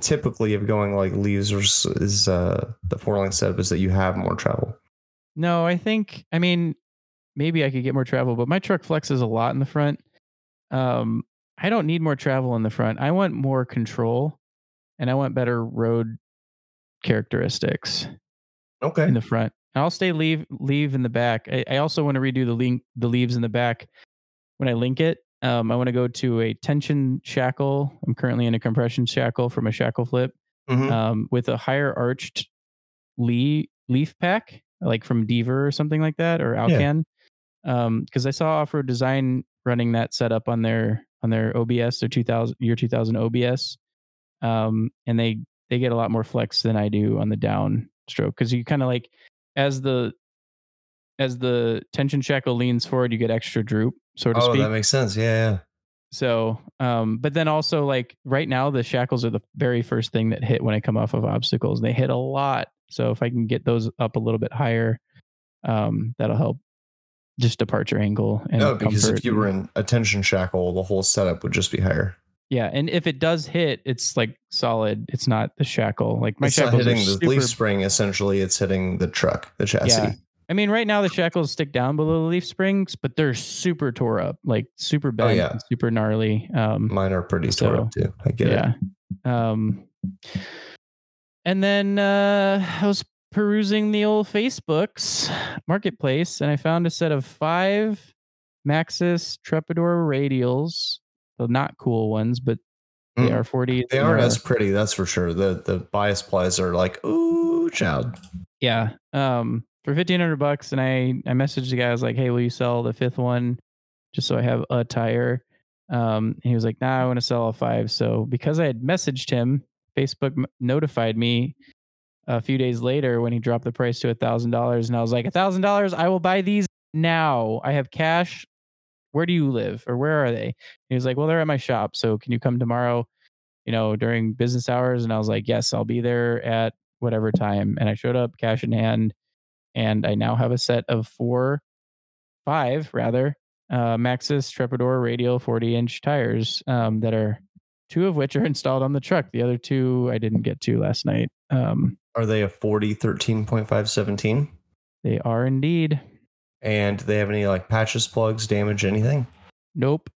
typically of going like leaves is uh, the four link setup is that you have more travel. No, I think, I mean, maybe I could get more travel, but my truck flexes a lot in the front. Um, I don't need more travel in the front. I want more control, and I want better road characteristics. Okay. In the front. And I'll stay leave leave in the back. I, I also want to redo the link the leaves in the back when I link it. Um, I want to go to a tension shackle. I'm currently in a compression shackle from a shackle flip, mm-hmm. um, with a higher arched lee, leaf pack, like from Deaver or something like that, or Alcan. Yeah. Um, because I saw Off Road Design running that setup on their on their O B S, their two thousand year two thousand O B S, um, and they they get a lot more flex than I do on the down stroke, because you kind of like as the as the tension shackle leans forward, you get extra droop, so to oh, speak. Oh, that makes sense. Yeah, yeah. So, um, but then also like right now, the shackles are the very first thing that hit when I come off of obstacles, and they hit a lot. So if I can get those up a little bit higher, um, that'll help. Just departure angle and no, because comfort. If you were in a tension shackle, the whole setup would just be higher. Yeah, and if it does hit, it's like solid. It's not the shackle. Like my it's shackles not hitting the super... leaf spring. Essentially, it's hitting the truck, the chassis. Yeah. I mean, right now the shackles stick down below the leaf springs, but they're super tore up, like super bent, oh, yeah. super gnarly. Um, Mine are pretty so, tore up too. I get yeah. it. Um, and then uh, I was perusing the old Facebook's marketplace, and I found a set of five Maxxis Trepador radials. The not cool ones, but they mm. are forty. They aren't as pretty, that's for sure. The the bias plies are like, ooh, child. Yeah. Um, for fifteen hundred bucks, and I I messaged the guy. I was like, hey, will you sell the fifth one, just so I have a tire? Um, and he was like, nah, I want to sell all five. So because I had messaged him, Facebook m- notified me a few days later when he dropped the price to a thousand dollars, and I was like, a thousand dollars, I will buy these now. I have cash. Where do you live, or where are they? And he was like, well, they're at my shop, so can you come tomorrow, you know, during business hours? And I was like, yes, I'll be there at whatever time. And I showed up, cash in hand, and I now have a set of four, five rather, uh, Maxxis Trepador radial forty inch tires, um, that are two of which are installed on the truck. The other two I didn't get to last night. Um, Are they a forty thirteen point five seventeen? They are indeed. And do they have any like patches, plugs, damage, anything? Nope.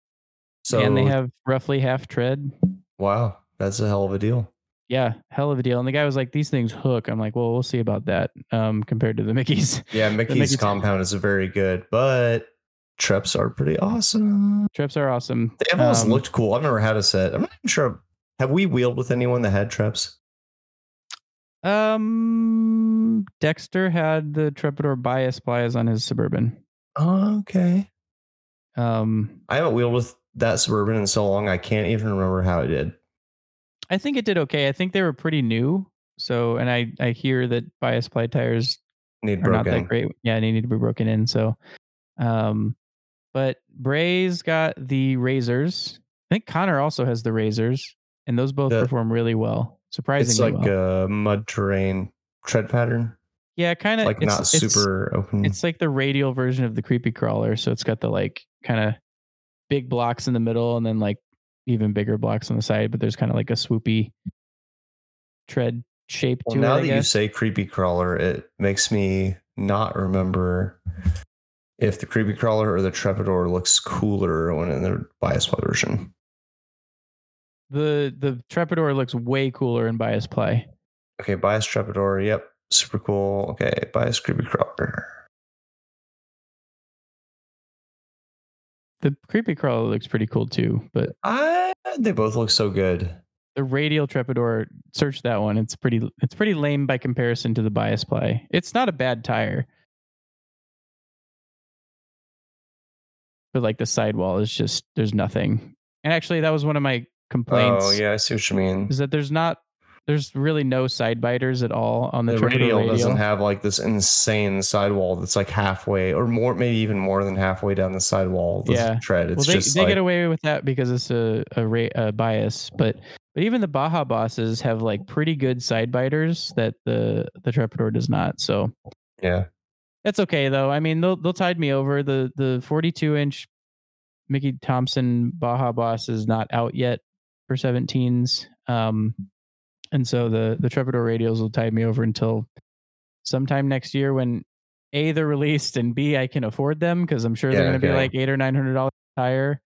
So, and they have roughly half tread. Wow. That's a hell of a deal. Yeah. Hell of a deal. And the guy was like, these things hook. I'm like, well, we'll see about that, um, compared to the Mickey's. Yeah. Mickey's, Mickey's compound t- is very good, but Treps are pretty awesome. Treps are awesome. They have always um, looked cool. I've never had a set. I'm not even sure. Have we wheeled with anyone that had Treps? Um, Dexter had the Trepador bias plies on his Suburban. Oh, okay. Um, I haven't wheeled with that Suburban in so long, I can't even remember how it did. I think it did okay. I think they were pretty new. So, and I, I hear that bias ply tires need are not that great. Yeah, they need to be broken in. So, um, but Bray's got the Razors. I think Connor also has the Razors, and those both the- perform really well. Surprisingly, it's like well. a mud terrain tread pattern. Yeah, kind of. Like it's, not super it's, open. It's like the radial version of the Creepy Crawler. So it's got the like kind of big blocks in the middle, and then like even bigger blocks on the side. But there's kind of like a swoopy tread shape well, to now it. Now that guess. you say Creepy Crawler, it makes me not remember if the Creepy Crawler or the Trepador looks cooler when in their bias version. The the Trepador looks way cooler in bias play. Okay, bias Trepador, yep, super cool. Okay, bias Creepy Crawler. The Creepy Crawler looks pretty cool too, but I, they both look so good. The radial Trepador, search that one. It's pretty. It's pretty lame by comparison to the bias play. It's not a bad tire. But like the sidewall is just, there's nothing. And actually, that was one of my complaints. Oh, yeah, I see what you mean. Is that there's not, there's really no side biters at all on the, the radial, radial. Doesn't have like this insane sidewall that's like halfway or more, maybe even more than halfway down the sidewall. Yeah. Tread. It's well, they, just they like, get away with that because it's a, a, a bias, but, but even the Baja bosses have like pretty good side biters that the, the Trepador does not. So yeah, that's okay though. I mean, they'll, they'll tide me over. The, the forty-two inch Mickey Thompson Baja boss is not out yet for seventeens. Um, And so the, the Trepador radials will tide me over until sometime next year when A, they're released and B, I can afford them because I'm sure yeah, they're going to yeah. be like eight or nine hundred dollars higher.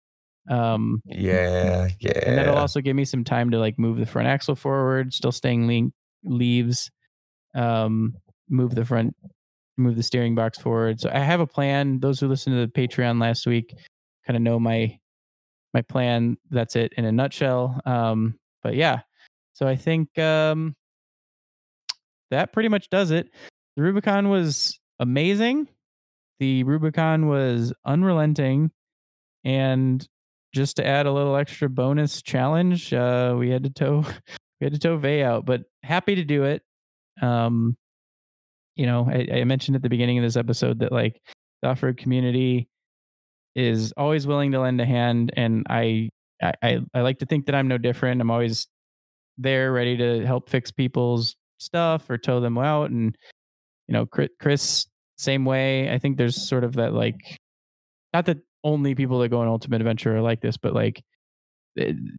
Um, yeah, yeah. And that'll also give me some time to like move the front axle forward, still staying lean leaves, um, move the front, move the steering box forward. So I have a plan. Those who listened to the Patreon last week kind of know my my plan. That's it in a nutshell. Um, but yeah. So I think um, that pretty much does it. The Rubicon was amazing. The Rubicon was unrelenting. And just to add a little extra bonus challenge, uh, we had to tow we had to tow Vey out, but happy to do it. Um, you know, I, I mentioned at the beginning of this episode that like the off-road community is always willing to lend a hand, and I I, I, I like to think that I'm no different. I'm always there ready to help fix people's stuff or tow them out. And, you know, Chris, same way. I think there's sort of that, like, not that only people that go on Ultimate Adventure are like this, but like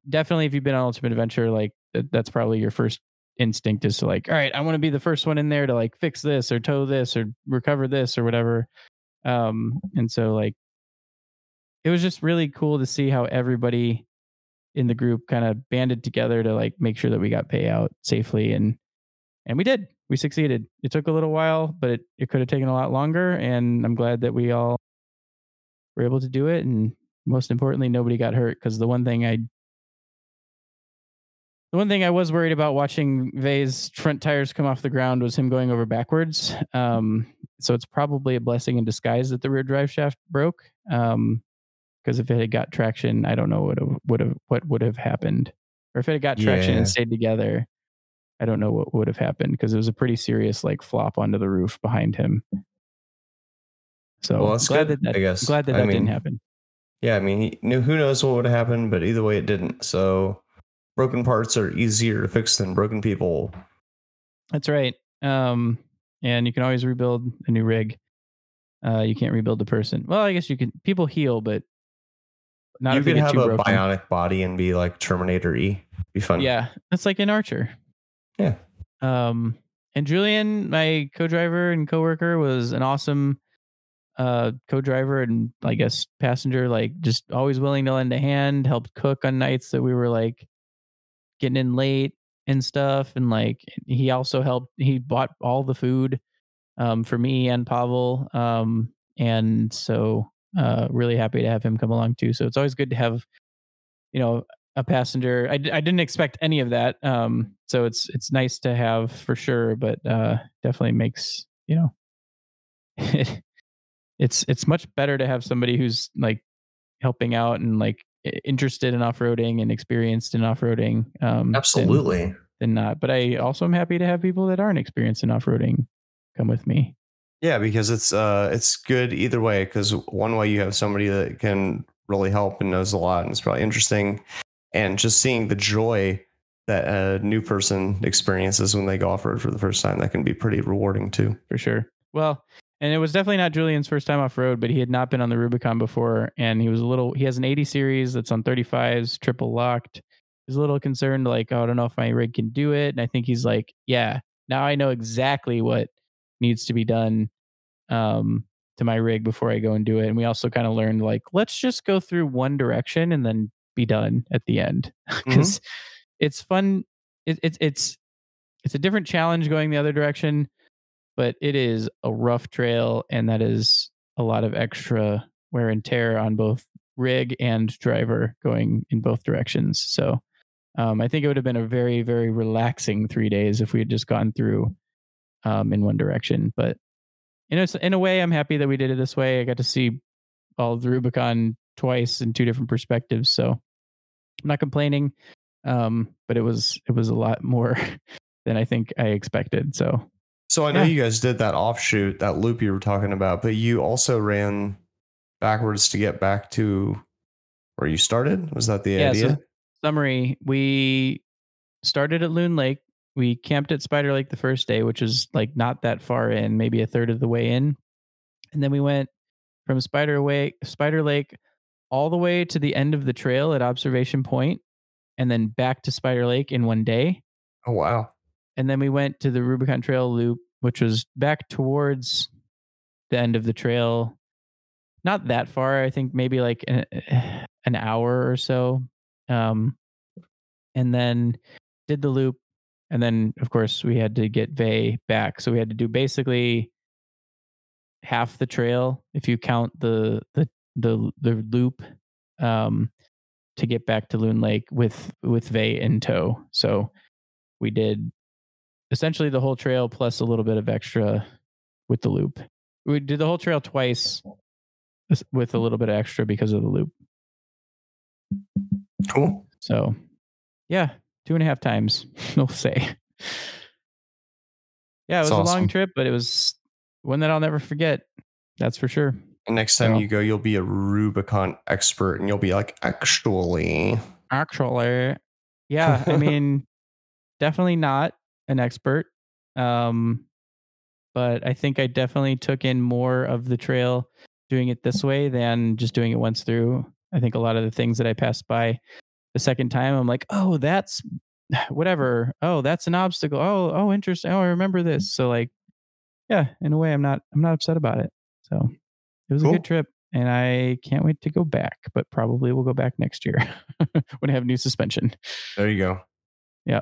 definitely if you've been on Ultimate Adventure, like that's probably your first instinct is to like, all right, I want to be the first one in there to like fix this or tow this or recover this or whatever. Um, and so like, it was just really cool to see how everybody in the group kind of banded together to like make sure that we got payout safely. And, and we did, we succeeded. It took a little while, but it, it could have taken a lot longer. And I'm glad that we all were able to do it. And most importantly, nobody got hurt. Cause the one thing I, the one thing I was worried about watching Vey's front tires come off the ground was him going over backwards. Um, so it's probably a blessing in disguise that the rear drive shaft broke. Um, Because if it had got traction, I don't know what would have what would have happened. Or if it had got traction yeah. and stayed together, I don't know what would have happened. Because it was a pretty serious like flop onto the roof behind him. So well, glad, good, that that, I guess. glad that that I mean, didn't happen. Yeah, I mean, he knew, who knows what would have happened, but either way, it didn't. So broken parts are easier to fix than broken people. That's right. Um, and you can always rebuild a new rig. Uh, you can't rebuild the person. Well, I guess you can. People heal, but. Not you could have a broken. bionic body and be like Terminator-y. Be fun. Yeah, that's like an Archer. Yeah. Um, and Julian, my co-driver and co-worker, was an awesome uh, co-driver and I guess passenger. Like, just always willing to lend a hand. Helped cook on nights that we were like getting in late and stuff. And like, he also helped. He bought all the food um, for me and Pavel. Um, and so. Uh, really happy to have him come along too. So it's always good to have, you know, a passenger. I, d- I didn't expect any of that. Um, so it's, it's nice to have for sure, but, uh, definitely makes, you know, it, it's, it's much better to have somebody who's like helping out and like interested in off-roading and experienced in off-roading. Um, absolutely. Than, than not. But I also am happy to have people that aren't experienced in off-roading come with me. Yeah, because it's uh, it's good either way, because one way you have somebody that can really help and knows a lot and it's probably interesting. And just seeing the joy that a new person experiences when they go off-road for the first time, that can be pretty rewarding, too. For sure. Well, and it was definitely not Julian's first time off-road, but he had not been on the Rubicon before. And he was a little he has an eighty series that's on thirty-fives, triple locked. He's a little concerned, like, oh, I don't know if my rig can do it. And I think he's like, yeah, now I know exactly what needs to be done um to my rig before I go and do it. And we also kind of learned like, let's just go through one direction and then be done at the end, because mm-hmm. it's fun. It, it, it's it's a different challenge going the other direction, but it is a rough trail, and that is a lot of extra wear and tear on both rig and driver going in both directions. So um I think it would have been a very, very relaxing three days if we had just gone through Um, in one direction. But you know, in a way, I'm happy that we did it this way. I got to see all the Rubicon twice in two different perspectives. So I'm not complaining, um, but it was it was a lot more than I think I expected. So, so I know yeah. you guys did that offshoot, that loop you were talking about, but you also ran backwards to get back to where you started. Was that the yeah, idea? So, summary: we started at Loon Lake. We camped at Spider Lake the first day, which is like not that far in, maybe a third of the way in. And then we went from Spider Lake, Spider Lake all the way to the end of the trail at Observation Point, and then back to Spider Lake in one day. Oh, wow. And then we went to the Rubicon Trail Loop, which was back towards the end of the trail. Not that far. I think maybe like an, an hour or so. Um, and then did the loop. And then, of course, we had to get Vey back. So we had to do basically half the trail, if you count the the the, the loop, um, to get back to Loon Lake with, with Vey in tow. So we did essentially the whole trail plus a little bit of extra with the loop. We did the whole trail twice with a little bit of extra because of the loop. Cool. So, yeah. Two and a half times, we'll say. Yeah, it was awesome. A long trip, but it was one that I'll never forget. That's for sure. And next time so. you go, you'll be a Rubicon expert, and you'll be like, actually. Actually. Yeah, I mean, definitely not an expert. Um, but I think I definitely took in more of the trail doing it this way than just doing it once through. I think a lot of the things that I passed by the second time, I'm like, oh, that's whatever. Oh, that's an obstacle. Oh, oh, interesting. Oh, I remember this. So, like, yeah, in a way, I'm not, I'm not upset about it. So, it was cool. A good trip, and I can't wait to go back. But probably we'll go back next year when I have new suspension. There you go. Yeah,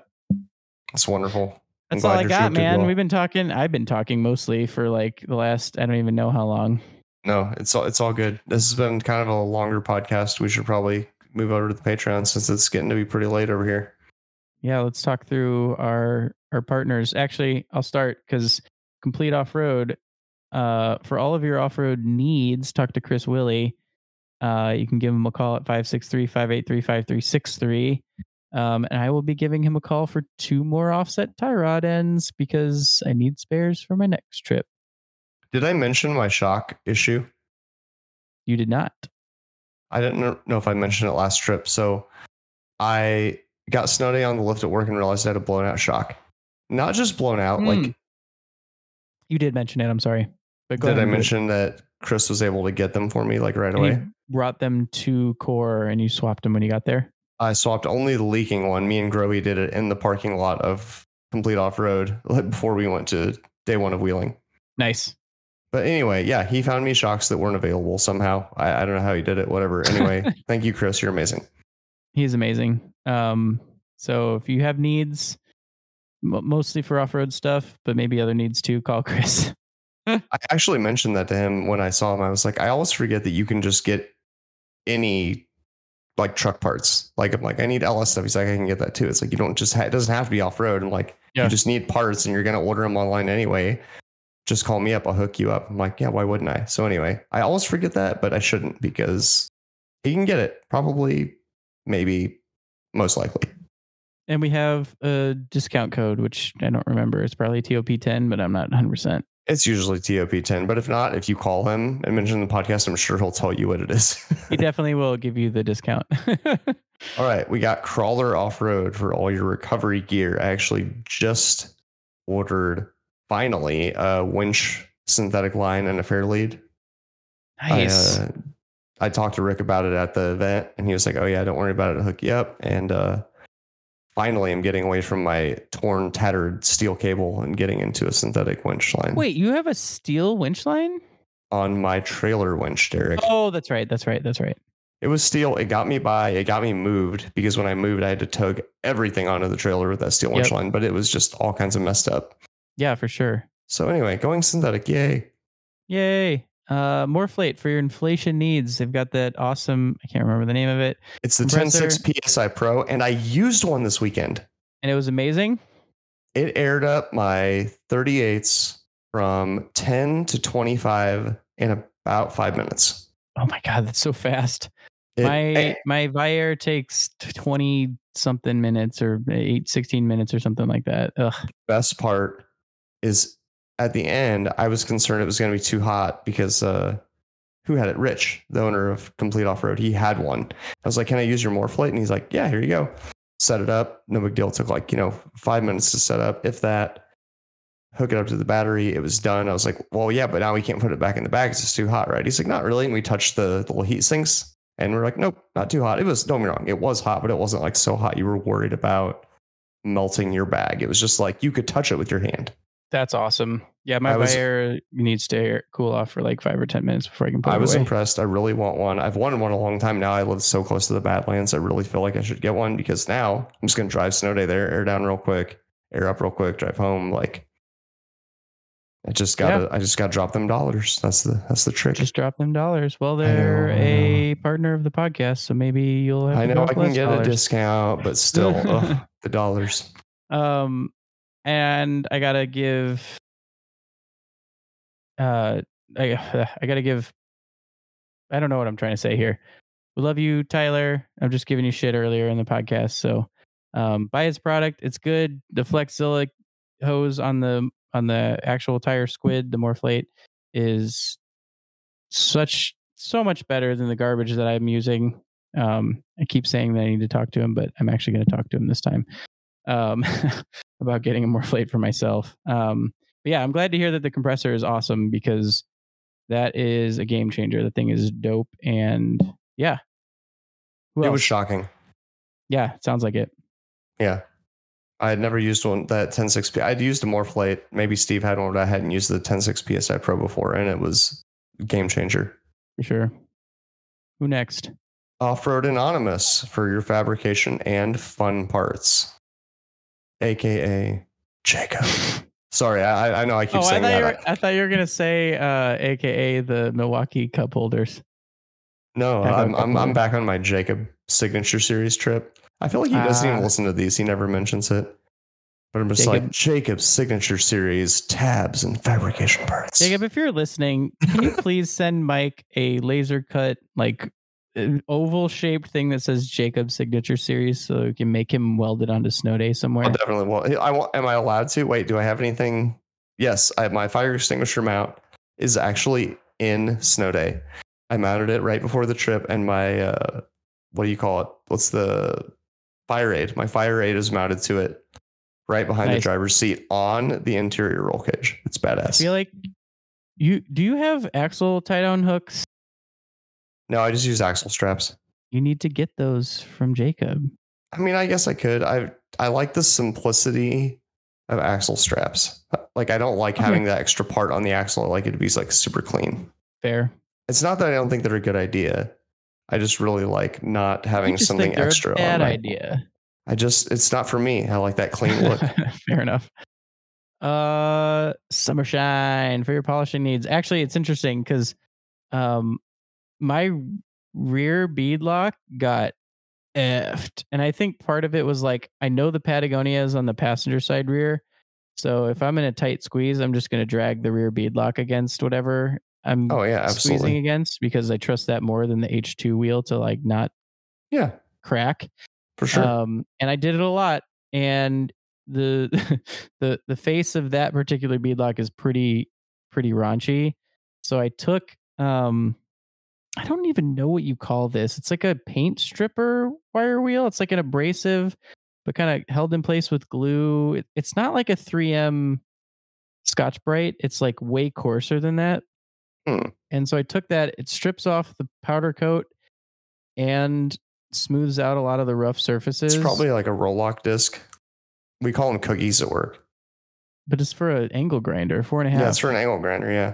that's wonderful. That's all I got, man. Well. We've been talking. I've been talking mostly for like the last. I don't even know how long. No, it's all it's all good. This has been kind of a longer podcast. We should probably move over to the Patreon since it's getting to be pretty late over here. Yeah, let's talk through our our partners. Actually, I'll start because Complete Off-Road, uh, for all of your off-road needs, talk to Chris Willie. Uh, you can give him a call at five six three, five eight three, five three six three. Um, and I will be giving him a call for two more offset tie rod ends because I need spares for my next trip. Did I mention my shock issue? You did not. I didn't know if I mentioned it last trip. So I got Snow Day on the lift at work and realized I had a blown out shock. Not just blown out. Mm. Like you did mention it. I'm sorry. But did I mention that Chris was able to get them for me like right and away? Brought them to Core and you swapped them when you got there. I swapped only the leaking one. Me and Groby did it in the parking lot of Complete Off-Road before we went to day one of wheeling. Nice. But anyway, yeah, he found me shocks that weren't available somehow. I, I don't know how he did it, whatever. Anyway, thank you, Chris. You're amazing. He's amazing. Um, so if you have needs, m- mostly for off-road stuff, but maybe other needs too, call Chris. I actually mentioned that to him when I saw him. I was like, I always forget that you can just get any like truck parts. Like I'm like, I need L S stuff. He's like, I can get that too. It's like, you don't just, ha- it doesn't have to be off-road. I'm like, yeah. You just need parts and you're going to order them online anyway. Just call me up. I'll hook you up. I'm like, yeah, why wouldn't I? So anyway, I always forget that, but I shouldn't because you can get it probably, maybe, most likely. And we have a discount code, which I don't remember. It's probably T O P ten, but I'm not one hundred percent. It's usually T O P ten, but if not, if you call him and mention the podcast, I'm sure he'll tell you what it is. He definitely will give you the discount. All right. We got Crawler Off-Road for all your recovery gear. I actually just ordered finally a winch, synthetic line, and a fair lead. Nice. I, uh, I talked to Rick about it at the event and he was like, oh yeah, don't worry about it, I'll hook you up. And uh finally I'm getting away from my torn, tattered steel cable and getting into a synthetic winch line. Wait, you have a steel winch line? On my trailer winch, Derek. Oh, that's right. That's right. That's right. It was steel. It got me by. It got me moved because when I moved, I had to tug everything onto the trailer with that steel winch yep. line, but it was just all kinds of messed up. Yeah, for sure. So anyway, going synthetic. Yay. Yay. Uh, Morflate for your inflation needs. They've got that awesome, I can't remember the name of it. It's the ten point six P S I Pro, and I used one this weekend. And it was amazing. It aired up my thirty-eights from ten to twenty-five in about five minutes. Oh my God, that's so fast. It, my it, my Vyer takes twenty something minutes or eight, sixteen minutes or something like that. Ugh. Best part is at the end, I was concerned it was going to be too hot because uh, who had it? Rich, the owner of Complete Off-Road. He had one. I was like, can I use your Morphlate? And he's like, yeah, here you go. Set it up. No big deal. It took like, you know, five minutes to set up. If that, hook it up to the battery. It was done. I was like, well, yeah, but now we can't put it back in the bag. It's too hot, right? He's like, not really. And we touched the, the little heat sinks. And we're like, nope, not too hot. It was, don't get me wrong, it was hot, but it wasn't like so hot you were worried about melting your bag. It was just like you could touch it with your hand. That's awesome. Yeah, my Vyer needs to air, cool off for like five or ten minutes before I can put it away. I was impressed. I really want one. I've wanted one a long time now. I live so close to the Badlands. I really feel like I should get one because now I'm just going to drive Snow Day there, air down real quick, air up real quick, drive home. Like, I just got yeah. I just got to drop them dollars. That's the that's the trick. Just drop them dollars. Well, they're a partner of the podcast, so maybe you'll have I know I can get dollars. A discount, but still ugh, the dollars. Um and I got to give uh I I got to give I don't know what I'm trying to say here. We love you, Tyler. I'm just giving you shit earlier in the podcast, so um buy his product. It's good. The Flexilic hose on the on the actual tire squid, the Morphlate is such, so much better than the garbage that I'm using. Um, I keep saying that I need to talk to him, but I'm actually going to talk to him this time um, about getting a Morphlate for myself. Um, but yeah, I'm glad to hear that the compressor is awesome because that is a game changer. The thing is dope. And yeah. Who it else? Was shocking. Yeah. It sounds like it. Yeah. I had never used one that ten six P. I'd used a Morphlate. Maybe Steve had one, but I hadn't used the ten six P S I Pro before, and it was a game changer. For sure. Who next? Off-Road Anonymous for your fabrication and fun parts, A K A Jacob. Sorry, I, I know I keep oh, saying I that. Were, I thought you were going to say uh, A K A the Milwaukee cup holders. No, Taco I'm I'm, I'm back on my Jacob Signature Series trip. I feel like he doesn't uh, even listen to these. He never mentions it. But I'm just Jacob, like, Jacob's Signature Series tabs and fabrication parts. Jacob, if you're listening, can you please send Mike a laser cut, like oval shaped thing that says Jacob's Signature Series so you can make him weld it onto Snow Day somewhere? I'll definitely. Well, I will, am I allowed to? Wait, do I have anything? Yes, I have my fire extinguisher mount is actually in Snow Day. I mounted it right before the trip, and my, uh, what do you call it? What's the fire aid? My fire aid is mounted to it right behind nice. The driver's seat on the interior roll cage. It's badass. I feel like you do you have axle tie down hooks? No, I just use axle straps. You need to get those from Jacob. I mean, I guess I could. I I like the simplicity of axle straps. Like I don't like okay. having that extra part on the axle. I like it to be like super clean. Fair. It's not that I don't think they're a good idea. I just really like not having something extra. Bad idea. I just, it's not for me. I like that clean look. Fair enough. Uh, Summer Shine for your polishing needs. Actually, it's interesting because um, my rear bead lock got effed. And I think part of it was like, I know the Patagonia is on the passenger side rear. So if I'm in a tight squeeze, I'm just going to drag the rear bead lock against whatever I'm oh, yeah, squeezing against because I trust that more than the H two wheel to like not yeah crack for sure. Um, and I did it a lot, and the the the face of that particular beadlock is pretty pretty raunchy. So I took um I don't even know what you call this. It's like a paint stripper wire wheel. It's like an abrasive, but kind of held in place with glue. It, it's not like a three M Scotch-Brite. It's like way coarser than that. Hmm. And so I took that, it strips off the powder coat and smooths out a lot of the rough surfaces. It's probably like a roll lock disc. We call them cookies at work. But it's for an angle grinder, four and a half. Yeah, it's for an angle grinder, yeah.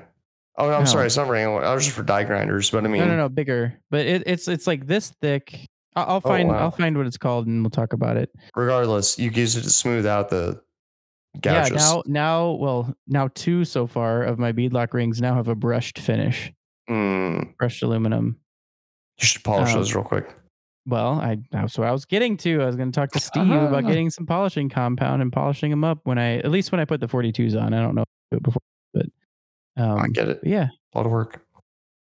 Oh, no, I'm no. sorry, it's not for angle. I was just for die grinders, but I mean... No, no, no, bigger. But it, it's it's like this thick. I'll, I'll find oh, wow. I'll find what it's called and we'll talk about it. Regardless, you use it to smooth out the... Gouges. Yeah, now, now, well, now two so far of my beadlock rings now have a brushed finish, mm. brushed aluminum. You should polish um, those real quick. Well, I that's what I was getting to. I was going to talk to Steve uh-huh. about getting some polishing compound and polishing them up when I, at least when I put the forty-twos on. I don't know if I do it before, but um, I get it. Yeah, a lot of work.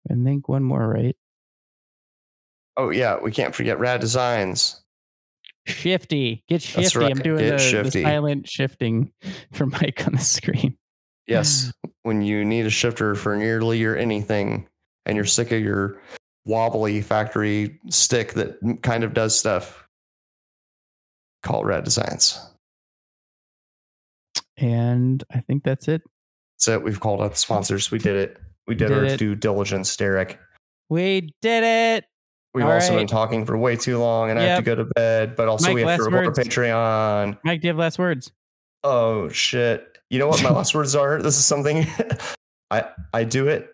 I think one more, right? Oh, yeah. We can't forget Rad Designs. Shifty. Get Shifty. Right. I'm doing the, the silent shifting for Mike on the screen. Yes. When you need a shifter for nearly your anything and you're sick of your wobbly factory stick that kind of does stuff, call Rad Designs. And I think that's it. So we've called out the sponsors. We did it. We did, did our it. due diligence, Derek. We did it. We've All also right. been talking for way too long, and yep. I have to go to bed. But also, Mike, we have to report our Patreon. Mike, do you have last words? Oh, shit. You know what my last words are? This is something I I do it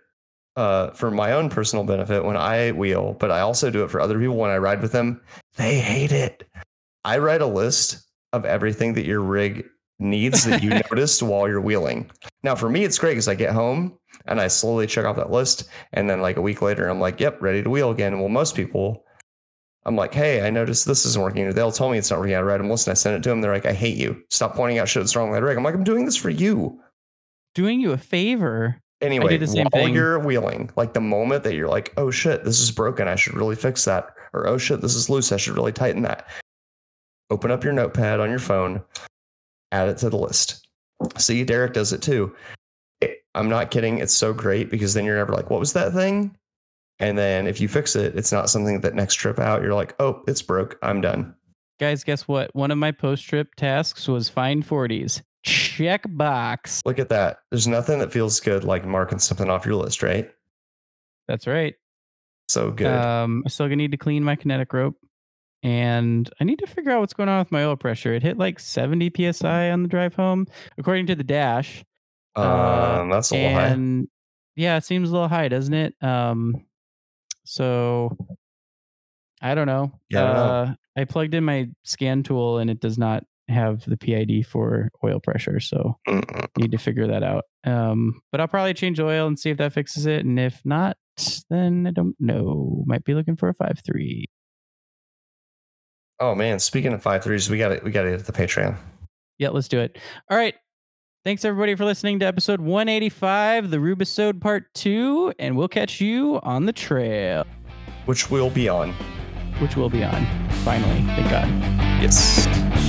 uh, for my own personal benefit when I wheel, but I also do it for other people when I ride with them. They hate it. I write a list of everything that your rig needs that you noticed while you're wheeling. Now, for me, it's great because I get home and I slowly check off that list. And then like a week later, I'm like, yep, ready to wheel again. Well, most people, I'm like, hey, I noticed this isn't working. Or they'll tell me it's not working. I write them a list and I send it to them. They're like, I hate you. Stop pointing out shit that's wrong with that rig. I'm like, I'm doing this for you. Doing you a favor. Anyway, I do the same while thing. You're wheeling, like the moment that you're like, oh shit, this is broken. I should really fix that. Or, oh shit, this is loose. I should really tighten that. Open up your notepad on your phone. Add it to the list. See, Derek does it too. I'm not kidding. It's so great because then you're never like, what was that thing? And then if you fix it, it's not something that next trip out, you're like, oh, it's broke. I'm done. Guys, guess what? One of my post-trip tasks was find forties. Check box. Look at that. There's nothing that feels good like marking something off your list, right? That's right. So good. Um, I still need to clean my kinetic rope. And I need to figure out what's going on with my oil pressure. It hit like seventy P S I on the drive home, according to the dash. Um, uh, that's a little and, high. Yeah, it seems a little high, doesn't it? Um, so I don't know. Yeah, uh, I, I plugged in my scan tool and it does not have the P I D for oil pressure. So need to figure that out. Um, but I'll probably change oil and see if that fixes it. And if not, then I don't know. Might be looking for a five three. Oh man, speaking of five threes, we got it. We got to hit the Patreon. Yeah, let's do it. All right. Thanks everybody for listening to episode one eighty-five, the Rubisode part two, and we'll catch you on the trail. Which we'll be on. Which we'll be on. Finally. Thank God. Yes.